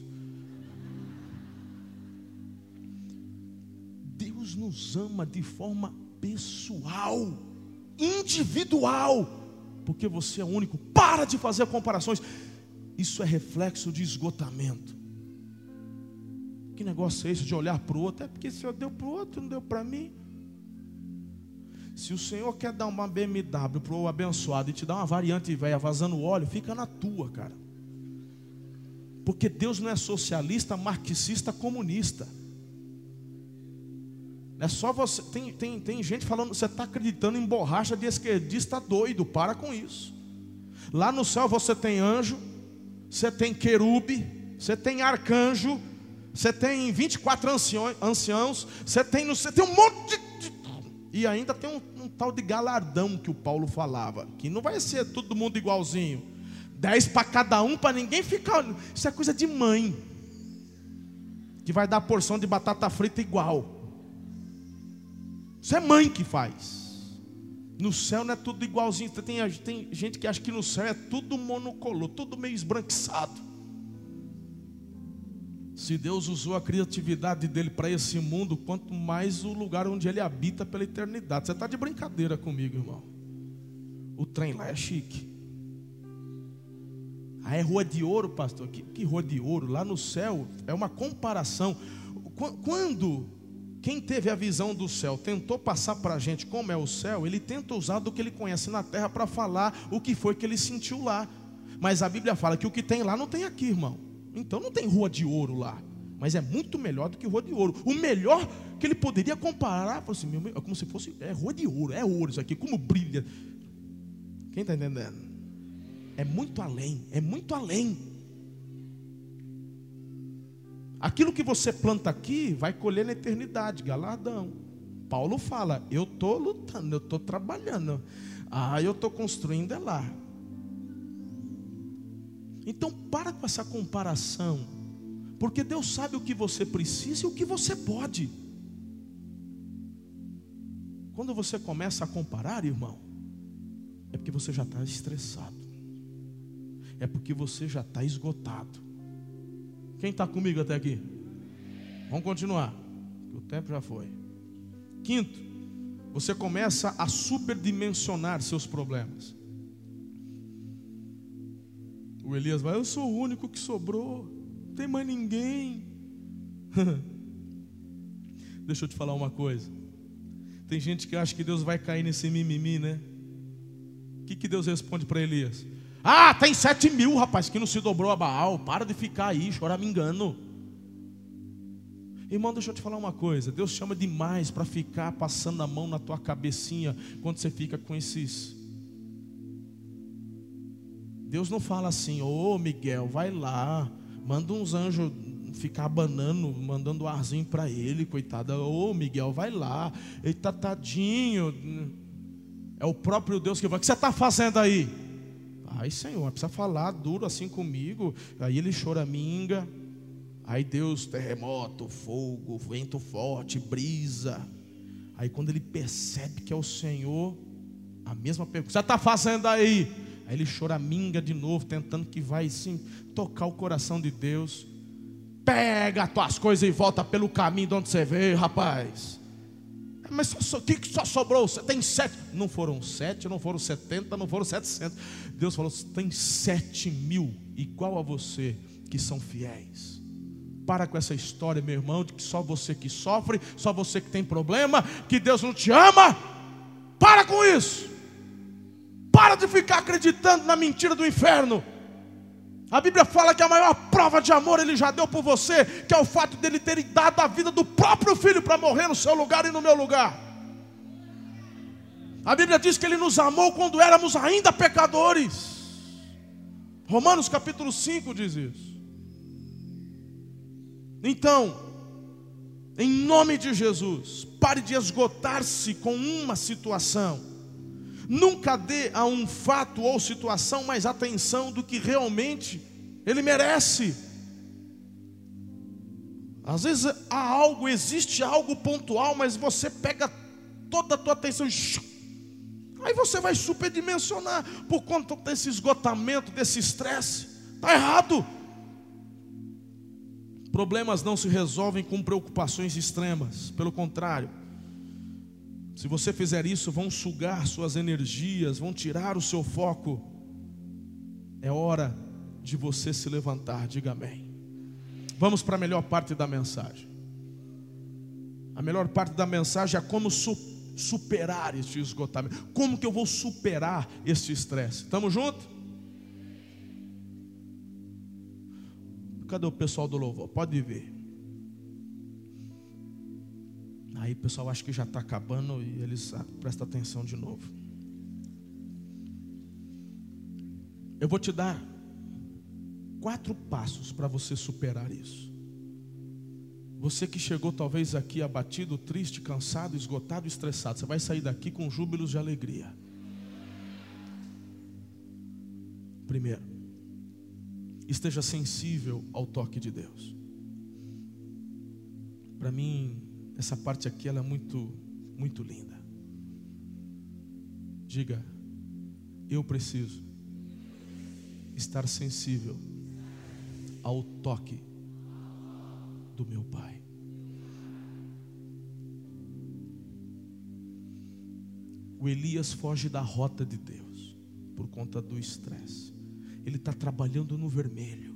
Deus nos ama de forma pessoal, individual, porque você é único. Para de fazer comparações. Isso é reflexo de esgotamento. Que negócio é esse de olhar para o outro? É porque o Senhor deu para o outro, não deu para mim. Se o Senhor quer dar uma B M W para o abençoado e te dar uma variante velha vazando óleo, fica na tua, cara. Porque Deus não é socialista, marxista, comunista. É só você. Tem, tem, tem gente falando, você está acreditando em borracha de esquerdista doido. Para com isso. Lá no céu você tem anjo, você tem querube, você tem arcanjo, você tem vinte e quatro anciãos, você tem, você tem um monte de. E ainda tem um, um tal de galardão que o Paulo falava, que não vai ser todo mundo igualzinho. Dez para cada um, para ninguém ficar. Isso é coisa de mãe, que vai dar porção de batata frita igual. Isso é mãe que faz. No céu não é tudo igualzinho. Tem, tem gente que acha que no céu é tudo monocolor, tudo meio esbranquiçado. Se Deus usou a criatividade dele para esse mundo, quanto mais o lugar onde ele habita pela eternidade. Você está de brincadeira comigo, irmão. O trem lá é chique. Ah, é rua de ouro, pastor. Que, que rua de ouro? Lá no céu é uma comparação. Quando... Quem teve a visão do céu, tentou passar para a gente como é o céu, ele tenta usar do que ele conhece na terra para falar o que foi que ele sentiu lá. Mas a Bíblia fala que o que tem lá não tem aqui, irmão. Então não tem rua de ouro lá, mas é muito melhor do que rua de ouro. O melhor que ele poderia comparar, assim, é como se fosse é rua de ouro, é ouro isso aqui, como brilha. Quem está entendendo? É muito além, é muito além. Aquilo que você planta aqui, vai colher na eternidade, galardão. Paulo fala, eu estou lutando, eu estou trabalhando. Ah, eu estou construindo é lá. Então para com essa comparação, porque Deus sabe o que você precisa e o que você pode. Quando você começa a comparar, irmão, é porque você já está estressado. É porque você já está esgotado. Quem está comigo até aqui? Vamos continuar, o tempo já foi. Quinto, você começa a superdimensionar seus problemas. O Elias vai, eu sou o único que sobrou, não tem mais ninguém. Deixa eu te falar uma coisa. Tem gente que acha que Deus vai cair nesse mimimi, né? O que, que Deus responde para Elias? Ah, tem sete mil, rapaz, que não se dobrou a Baal. Para de ficar aí, chorar me engano. Irmão, deixa eu te falar uma coisa. Deus chama demais para ficar passando a mão na tua cabecinha quando você fica com esses. Deus não fala assim, ô Miguel, vai lá, manda uns anjos ficar abanando, mandando arzinho para ele, coitada. Ô Miguel, vai lá, ele tá tadinho. É o próprio Deus que vai, o que você está fazendo aí? Aí, Senhor, precisa falar duro assim comigo. Aí ele choraminga. Aí Deus, terremoto, fogo, vento forte, brisa. Aí quando ele percebe que é o Senhor, a mesma pergunta, você está fazendo aí? Aí ele choraminga de novo, tentando que vai sim tocar o coração de Deus. Pega as tuas coisas e volta pelo caminho de onde você veio, rapaz. Mas só, que, que só sobrou? Tem sete. Não foram sete, não foram setenta, não foram setecentos. Deus falou, tem sete mil igual a você, que são fiéis. Para com essa história, meu irmão, de que só você que sofre, só você que tem problema, que Deus não te ama. Para com isso. Para de ficar acreditando na mentira do inferno. A Bíblia fala que a maior prova de amor ele já deu por você, que é o fato dele ter dado a vida do próprio filho para morrer no seu lugar e no meu lugar. A Bíblia diz que ele nos amou quando éramos ainda pecadores. Romanos capítulo cinco diz isso. Então, em nome de Jesus, pare de esgotar-se com uma situação. Nunca dê a um fato ou situação mais atenção do que realmente ele merece. Às vezes há algo, existe algo pontual, mas você pega toda a tua atenção e aí você vai superdimensionar por conta desse esgotamento, desse estresse. Está errado. Problemas não se resolvem com preocupações extremas, pelo contrário. Se você fizer isso, vão sugar suas energias, vão tirar o seu foco. É hora de você se levantar, diga amém. Vamos para a melhor parte da mensagem. A melhor parte da mensagem é como su superar este esgotamento. Como que eu vou superar este estresse? Estamos juntos? Cadê o pessoal do louvor? Pode vir. Aí Aí o pessoal acha que já está acabando e eles ah, prestam atenção de novo. Eu vou te dar quatro passos para você superar isso. Você que chegou talvez aqui abatido, triste, cansado, esgotado, estressado, você vai sair daqui com júbilos de alegria. Primeiro, esteja sensível ao toque de Deus. Para mim, essa parte aqui ela é muito, muito linda. Diga, eu preciso estar sensível ao toque do meu Pai. O Elias foge da rota de Deus por conta do estresse. Ele está trabalhando no vermelho.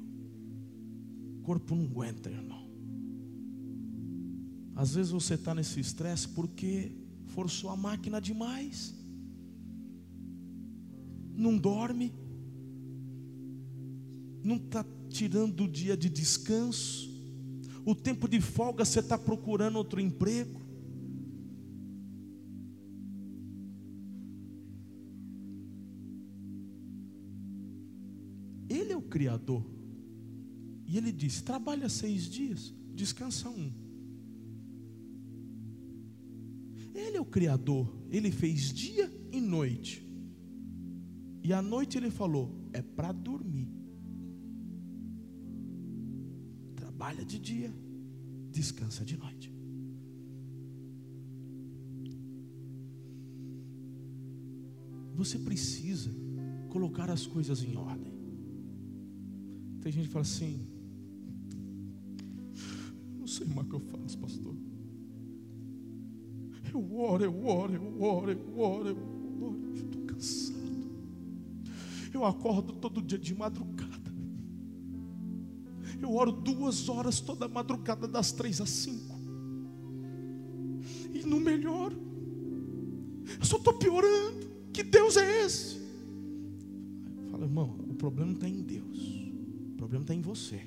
O corpo não aguenta, irmão. Às vezes você está nesse estresse porque forçou a máquina demais. Não dorme. Não está tirando o dia de descanso. O tempo de folga você está procurando outro emprego. Ele é o Criador. E Ele diz, trabalha seis dias, descansa um. Ele é o Criador. Ele fez dia e noite. E à noite Ele falou, é para dormir. Trabalha de dia, descansa de noite. Você precisa colocar as coisas em ordem. Tem gente que fala assim, não sei mais o que eu faço, pastor. Eu oro, eu oro, eu oro, eu oro, eu oro. Estou cansado. Eu acordo todo dia de madrugada. Eu oro duas horas toda madrugada, das três às cinco. E não melhoro. Eu só estou piorando. Que Deus é esse? Fala, irmão, o problema não está em Deus. O problema está em você.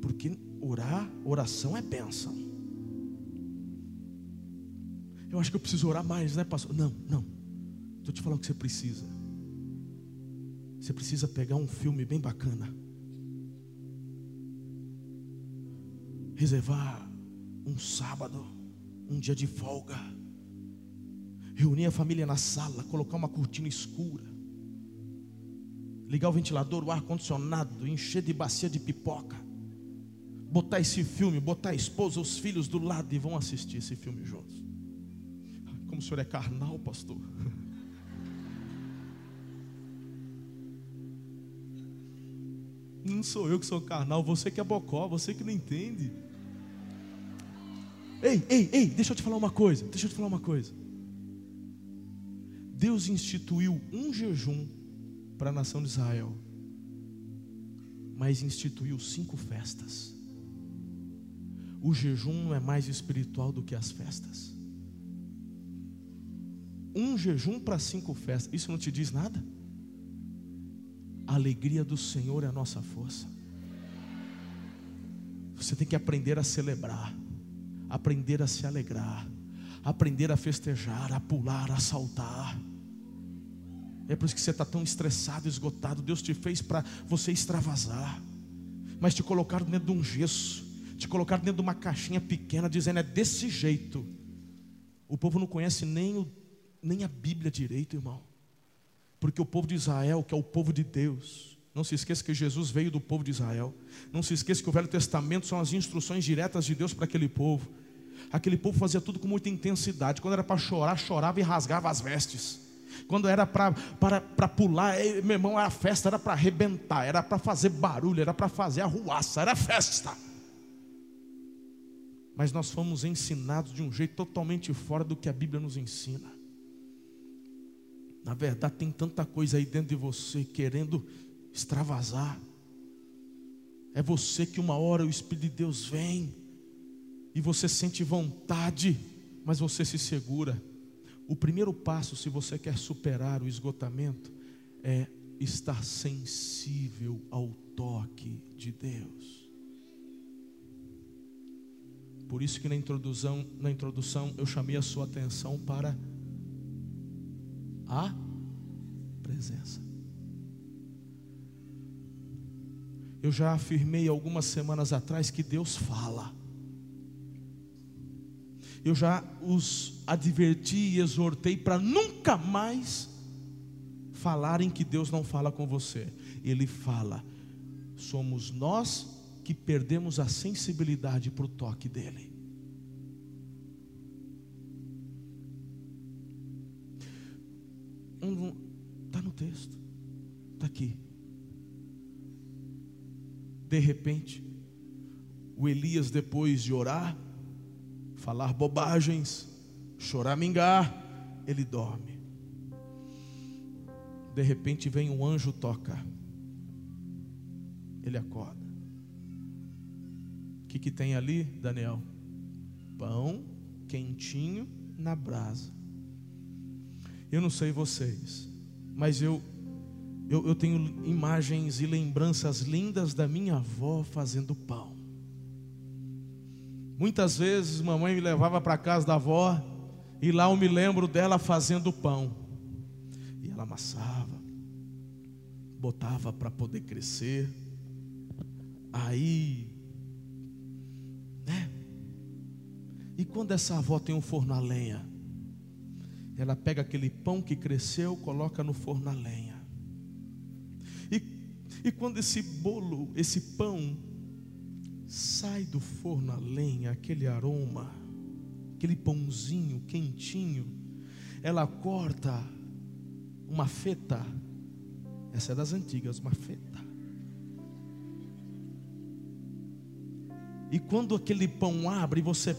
Porque orar, oração é bênção. Eu acho que eu preciso orar mais, né, pastor? Não, não. Estou te falando o que você precisa. Você precisa pegar um filme bem bacana. Reservar um sábado, um dia de folga. Reunir a família na sala, colocar uma cortina escura. Ligar o ventilador, o ar-condicionado, encher de bacia de pipoca. Botar esse filme, botar a esposa, os filhos do lado e vão assistir esse filme juntos. Como o senhor é carnal, pastor. Não sou eu que sou carnal, você que é bocó, você que não entende. Ei, ei, ei, deixa eu te falar uma coisa, deixa eu te falar uma coisa. Deus instituiu um jejum para a nação de Israel, mas instituiu cinco festas. O jejum não é mais espiritual do que as festas. Um jejum para cinco festas, isso não te diz nada? A alegria do Senhor é a nossa força. Você tem que aprender a celebrar, aprender a se alegrar, aprender a festejar, a pular, a saltar. É por isso que você está tão estressado, esgotado. Deus te fez para você extravasar, mas te colocaram dentro de um gesso, te colocaram dentro de uma caixinha pequena, dizendo é desse jeito. O povo não conhece nem, o, nem a Bíblia direito, irmão. Porque o povo de Israel, que é o povo de Deus, não se esqueça que Jesus veio do povo de Israel. Não se esqueça que o Velho Testamento são as instruções diretas de Deus para aquele povo. Aquele povo fazia tudo com muita intensidade. Quando era para chorar, chorava e rasgava as vestes. Quando era para pular, meu irmão, era festa, era para arrebentar, era para fazer barulho, era para fazer arruaça, era festa. Mas nós fomos ensinados de um jeito totalmente fora do que a Bíblia nos ensina. Na verdade, tem tanta coisa aí dentro de você querendo extravasar. É você que uma hora o Espírito de Deus vem e você sente vontade, mas você se segura. O primeiro passo, se você quer superar o esgotamento, é estar sensível ao toque de Deus. Por isso que na introdução, na introdução eu chamei a sua atenção para a presença. Eu já afirmei algumas semanas atrás que Deus fala. Eu já os adverti e exortei para nunca mais falarem que Deus não fala com você. Ele fala. Somos nós que perdemos a sensibilidade para o toque dele. Está no texto. Está aqui. De repente, o Elias, depois de orar, falar bobagens, choramingar, ele dorme. De repente vem um anjo tocar. Ele acorda. O que, que tem ali, Daniel? Pão quentinho na brasa. Eu não sei vocês, mas eu Eu, eu tenho imagens e lembranças lindas da minha avó fazendo pão. Muitas vezes mamãe me levava para a casa da avó, e lá eu me lembro dela fazendo pão. E ela amassava, botava para poder crescer. Aí, né? E quando essa avó tem um forno a lenha, ela pega aquele pão que cresceu, coloca no forno a lenha. E quando esse bolo, esse pão, sai do forno a lenha, aquele aroma, aquele pãozinho quentinho, ela corta uma feta, essa é das antigas, uma feta. E quando aquele pão abre, você...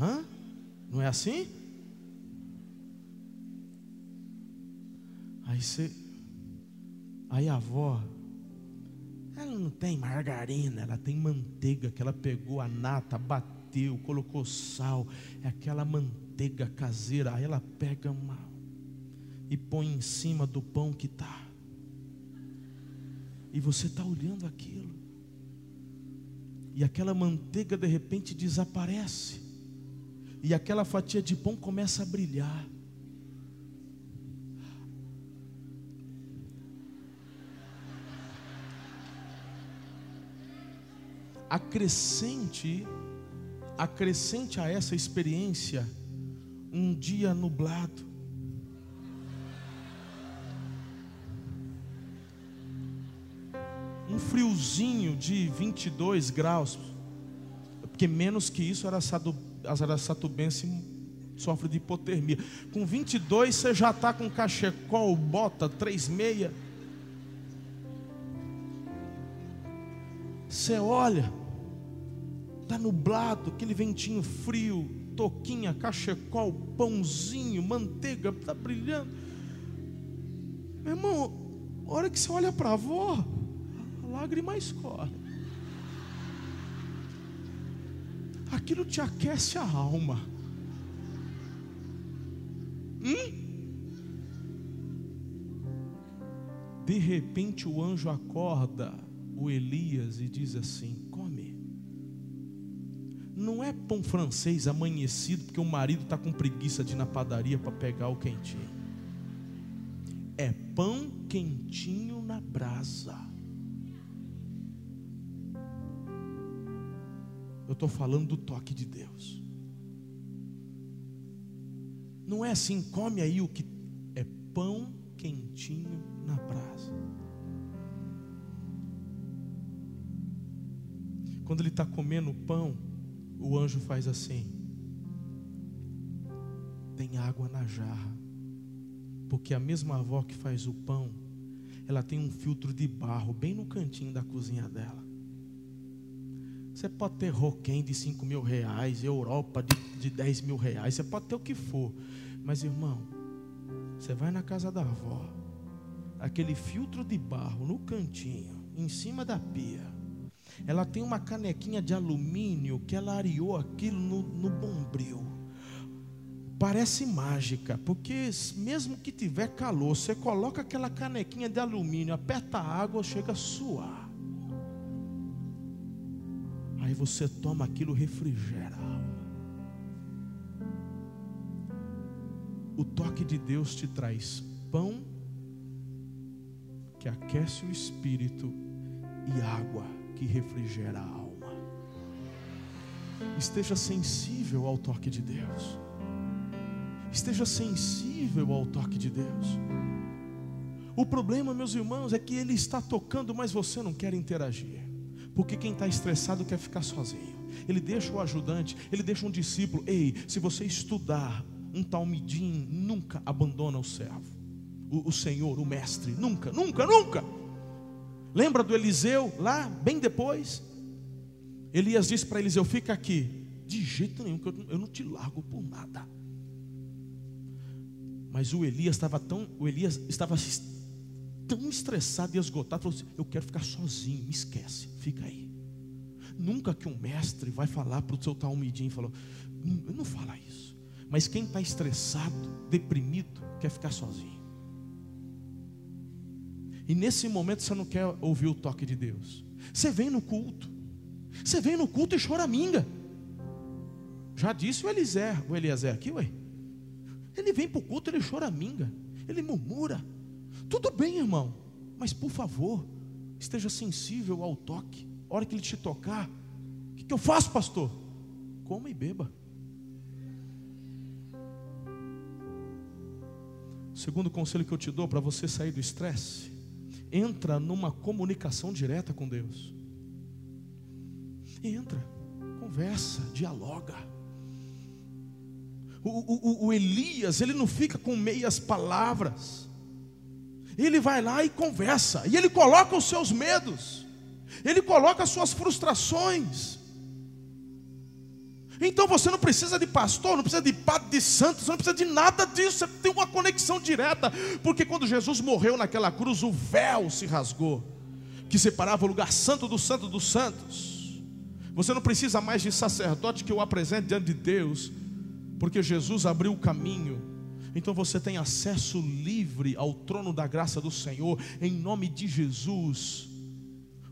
Hã? Não é assim? Aí, você... Aí a avó, ela não tem margarina, ela tem manteiga, que ela pegou a nata, bateu, colocou sal, é aquela manteiga caseira. Aí ela pega uma e põe em cima do pão que está. E você está olhando aquilo. E aquela manteiga de repente desaparece. E aquela fatia de pão começa a brilhar. Acrescente, acrescente a essa experiência um dia nublado, um friozinho de vinte e dois graus, porque menos que isso araçatubense sofre de hipotermia. Com vinte e dois você já está com cachecol, bota, três meia. Você olha, está nublado, aquele ventinho frio, toquinha, cachecol, pãozinho, manteiga, está brilhando. Meu irmão, a hora que você olha para a avó, a lágrima escorre. Aquilo te aquece a alma. Hum? De repente o anjo acorda o Elias e diz assim: come. Não é pão francês amanhecido, porque o marido está com preguiça de ir na padaria para pegar o quentinho. É pão quentinho na brasa. Eu estou falando do toque de Deus. Não é assim, come aí o que... É pão quentinho na brasa. Quando ele está comendo o pão, o anjo faz assim: tem água na jarra. Porque a mesma avó que faz o pão, ela tem um filtro de barro bem no cantinho da cozinha dela. Você pode ter roquém de cinco mil reais, Europa de, de dez mil reais, você pode ter o que for. Mas, irmão, você vai na casa da avó, aquele filtro de barro no cantinho, em cima da pia. Ela tem uma canequinha de alumínio que ela areou aquilo no, no bombril. Parece mágica, porque mesmo que tiver calor, você coloca aquela canequinha de alumínio, aperta a água, chega a suar. você toma aquilo, refrigera a alma. O toque de Deus te traz pão que aquece o espírito e água que refrigera a alma. Esteja sensível ao toque de Deus. Esteja sensível ao toque de Deus. O problema, meus irmãos, é que Ele está tocando, mas você não quer interagir. Porque quem está estressado quer ficar sozinho. Ele deixa o ajudante, ele deixa um discípulo. Ei, se você estudar, um talmidim nunca abandona o servo. O, o Senhor, o Mestre, nunca, nunca, nunca. Lembra do Eliseu, lá, bem depois? Elias disse para Eliseu, fica aqui. De jeito nenhum, que eu, eu não te largo por nada. Mas o Elias estava tão, o Elias estava tão estressado e esgotado, falou assim, eu quero ficar sozinho, me esquece, fica aí. Nunca que um mestre vai falar para o seu talmidim, falou, não, não fala isso. Mas quem está estressado, deprimido, quer ficar sozinho. E nesse momento você não quer ouvir o toque de Deus. Você vem no culto, você vem no culto e choraminga. Já disse o Eliezer, o Eliezer aqui, ué. Ele vem para o culto, ele choraminga, ele murmura. Tudo bem, irmão, mas por favor, esteja sensível ao toque. A hora que ele te tocar, o que, que eu faço, pastor? Coma e beba. O segundo conselho que eu te dou para você sair do estresse, entra numa comunicação direta com Deus. Entra, conversa, dialoga. O, o, o Elias, ele não fica com meias palavras. Ele vai lá e conversa. E ele coloca os seus medos. Ele coloca as suas frustrações. Então você não precisa de pastor, não precisa de padre, de santo, você não precisa de nada disso. Você tem uma conexão direta. Porque quando Jesus morreu naquela cruz, o véu se rasgou, que separava o lugar santo do santo dos santos. Você não precisa mais de sacerdote que o apresente diante de Deus, porque Jesus abriu o caminho. Então você tem acesso livre ao trono da graça do Senhor, em nome de Jesus.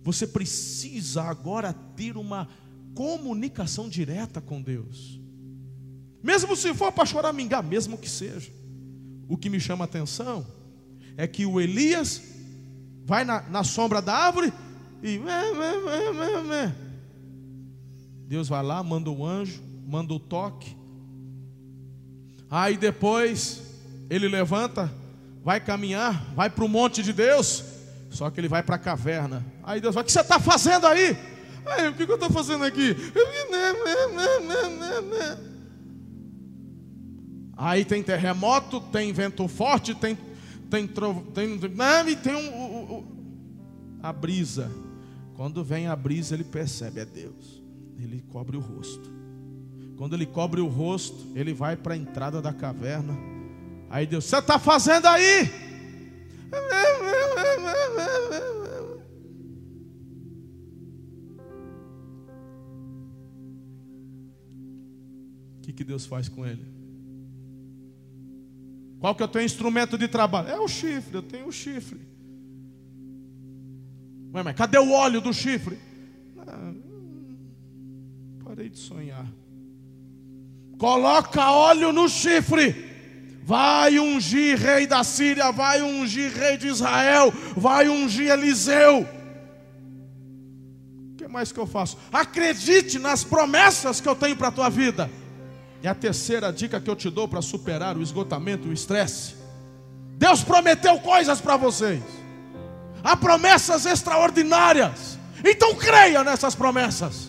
Você precisa agora ter uma comunicação direta com Deus, mesmo se for para choramingar, mesmo que seja. O que me chama a atenção é que o Elias vai na, na sombra da árvore e Deus vai lá, manda o anjo, manda o toque. Aí depois ele levanta, vai caminhar, vai para o monte de Deus. Só que ele vai para a caverna. Aí Deus vai, o que você está fazendo aí? Aí, o que eu estou fazendo aqui? Aí tem terremoto, tem vento forte, tem tem trovão, tem, tem um, um, um, a brisa. Quando vem a brisa, ele percebe, é Deus. Ele cobre o rosto. Quando ele cobre o rosto, ele vai para a entrada da caverna. Aí Deus, você está fazendo aí? O que, que Deus faz com ele? Qual que é o teu instrumento de trabalho? É o chifre, eu tenho o chifre. Ué, mas cadê o óleo do chifre? Ah, parei de sonhar. Coloca óleo no chifre. Vai ungir rei da Síria, vai ungir rei de Israel, vai ungir Eliseu. O que mais que eu faço? Acredite nas promessas que eu tenho para a tua vida. E a terceira dica que eu te dou para superar o esgotamento e o estresse: Deus prometeu coisas para vocês. Há promessas extraordinárias. Então creia nessas promessas.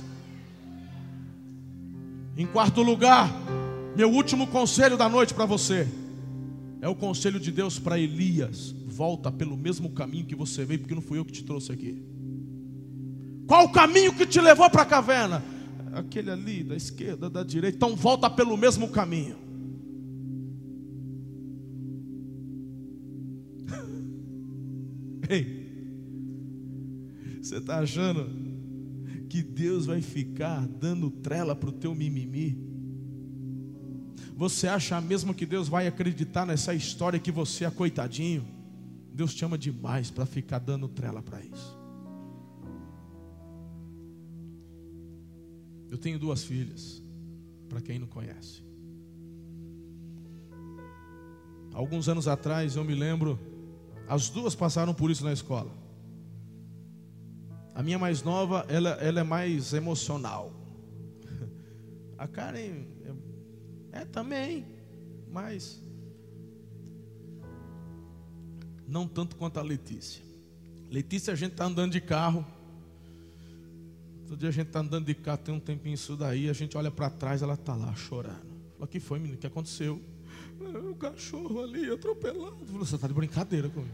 Em quarto lugar, meu último conselho da noite para você é o conselho de Deus para Elias: volta pelo mesmo caminho que você veio, porque não fui eu que te trouxe aqui. Qual o caminho que te levou para a caverna? Aquele ali, da esquerda, da direita. Então volta pelo mesmo caminho. Ei, você está achando que Deus vai ficar dando trela para o teu mimimi? Você acha mesmo que Deus vai acreditar nessa história que você é coitadinho? Deus te ama demais para ficar dando trela para isso. Eu tenho duas filhas, para quem não conhece. Alguns anos atrás, eu me lembro, as duas passaram por isso na escola. A minha mais nova, ela, ela é mais emocional. A Karen é, é também, mas não tanto quanto a Letícia. Letícia, a gente está andando de carro. Todo dia a gente está andando de carro, tem um tempinho isso daí, a gente olha para trás, ela está lá chorando. Falou, o que foi, menino? O que aconteceu? O cachorro ali, atropelado. Falou, você está de brincadeira comigo.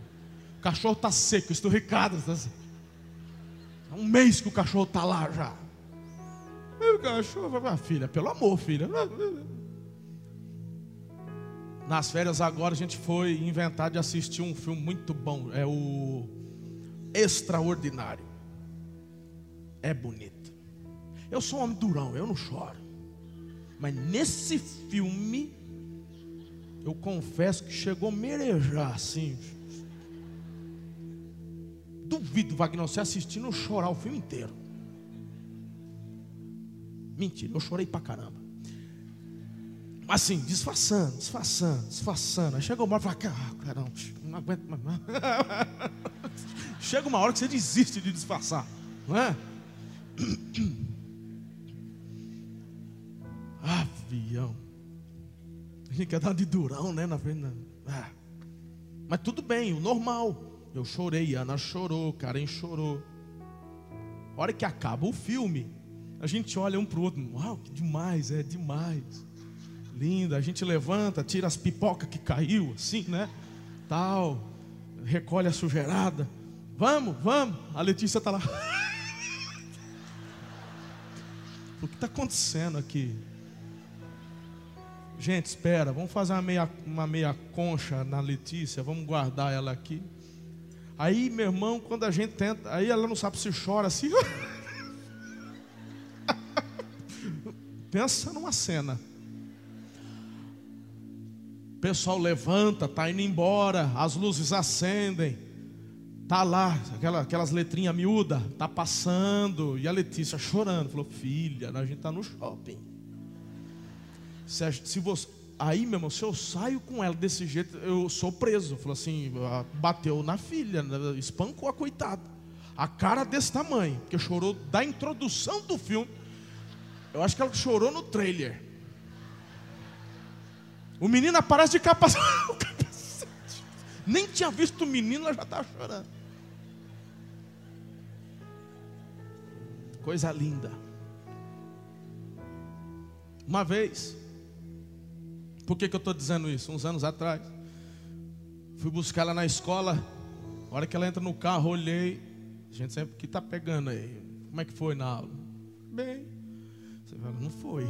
O cachorro está seco, esturricado. Tá seco. Há um mês que o cachorro está lá já. E o cachorro, minha filha, pelo amor, filha. Nas férias agora a gente foi inventar de assistir um filme muito bom. É o Extraordinário. É bonito. Eu sou um homem durão, eu não choro. Mas nesse filme, eu confesso que chegou a merejar assim. Duvido, Wagner, você assistindo eu chorar o filme inteiro. Mentira, eu chorei pra caramba. Mas assim, disfarçando, disfarçando, disfarçando. Aí chega uma hora e fala, ah, caramba, não aguento mais. Chega uma hora que você desiste de disfarçar, não é? Avião. A gente quer dar de durão, né? Na frente, ah. Mas tudo bem, o normal. Eu chorei, Ana chorou, Karen chorou. A hora que acaba o filme, a gente olha um pro outro. Uau, que demais, é demais. Linda, a gente levanta, tira as pipocas que caiu, assim, né? Tal, recolhe a sujeirada. Vamos, vamos. A Letícia tá lá. O que está acontecendo aqui? Gente, espera, vamos fazer uma meia, uma meia concha na Letícia, vamos guardar ela aqui. Aí, meu irmão, quando a gente tenta, aí ela não sabe se chora assim. Pensa numa cena. O pessoal levanta, tá indo embora, as luzes acendem. Tá lá, aquela, aquelas letrinhas miúdas, tá passando. E a Letícia chorando. Falou, filha, a gente tá no shopping. Se, se você... Aí, meu irmão, se eu saio com ela desse jeito, eu sou preso. Falou assim, bateu na filha, espancou a coitada. A cara desse tamanho, porque chorou da introdução do filme. Eu acho que ela chorou no trailer. O menino aparece de capacete. Nem tinha visto o menino, ela já tava chorando. Coisa linda. Uma vez, por que que eu estou dizendo isso? Uns anos atrás, fui buscar ela na escola. A hora que ela entra no carro, olhei. Gente, sempre que tá pegando aí? Como é que foi na aula? Bem, você fala, não foi,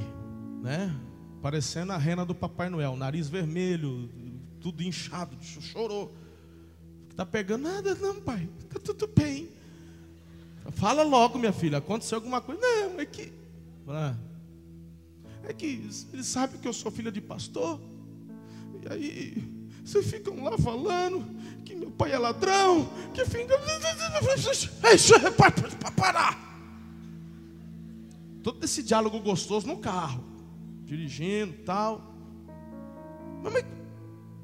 né? Parecendo a rena do Papai Noel, nariz vermelho, tudo inchado, chorou. Tá pegando nada, não, pai. Tá tudo bem. Fala logo, minha filha, aconteceu alguma coisa? Não, é que... É que eles sabem que eu sou filha de pastor. E aí, vocês ficam lá falando que meu pai é ladrão, que fica... Parar! Todo esse diálogo gostoso no carro, dirigindo e tal. Mas...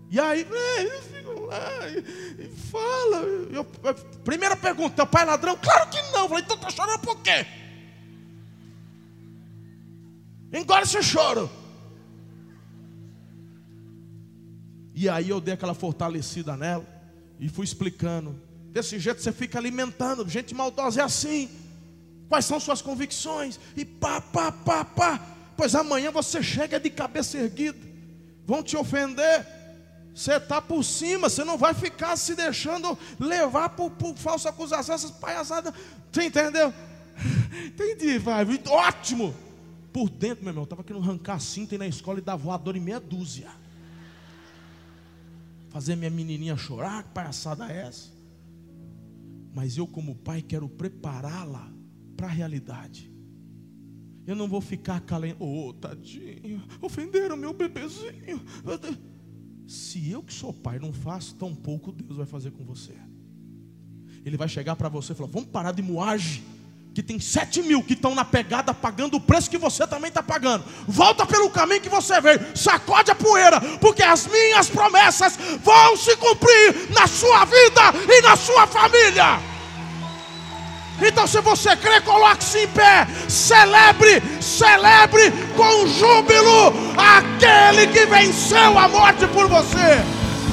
E aí, eles ficam lá e, e falam. Eu, eu, primeira pergunta, teu pai é ladrão? Claro que não. Eu falei, então tá chorando por quê? Engole seu choro. E aí eu dei aquela fortalecida nela e fui explicando. Desse jeito você fica alimentando. Gente maldosa é assim. Quais são suas convicções? E pá, pá, pá, pá. Pois amanhã você chega de cabeça erguida. Vão te ofender. Você está por cima, você não vai ficar se deixando levar por, por falsa acusação, essas palhaçadas. Você entendeu? Entendi, vai. Ótimo. Por dentro, meu irmão, eu estava querendo arrancar cinta e na escola e dar voadora em meia dúzia. Fazer minha menininha chorar, que palhaçada é essa? Mas eu, como pai, quero prepará-la para a realidade. Eu não vou ficar calando. Ô, oh, tadinho, ofenderam meu bebezinho. Se eu que sou pai não faço, tão pouco Deus vai fazer com você. Ele vai chegar para você e falar, vamos parar de moagem. que tem sete mil que estão na pegada pagando o preço que você também está pagando. Volta pelo caminho que você veio, sacode a poeira, porque as minhas promessas vão se cumprir na sua vida e na sua família. Então, se você crê, coloque-se em pé, celebre, celebre com júbilo aquele que venceu a morte por você.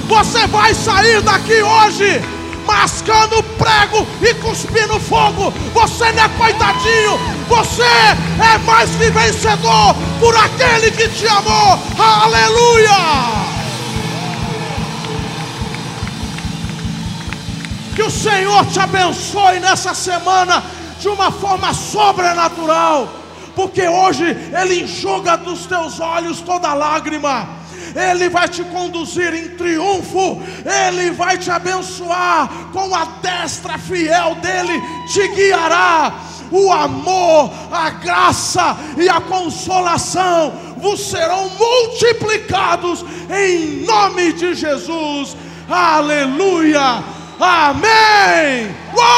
Você vai sair daqui hoje mascando prego e cuspindo fogo. Você não é coitadinho, você é mais que vencedor por aquele que te amou. Aleluia! Que o Senhor te abençoe nessa semana de uma forma sobrenatural, porque hoje Ele enxuga dos teus olhos toda lágrima. Ele vai te conduzir em triunfo. Ele vai te abençoar. Com a destra fiel dele te guiará. O amor, a graça e a consolação vos serão multiplicados em nome de Jesus. Aleluia. Amém. Uou!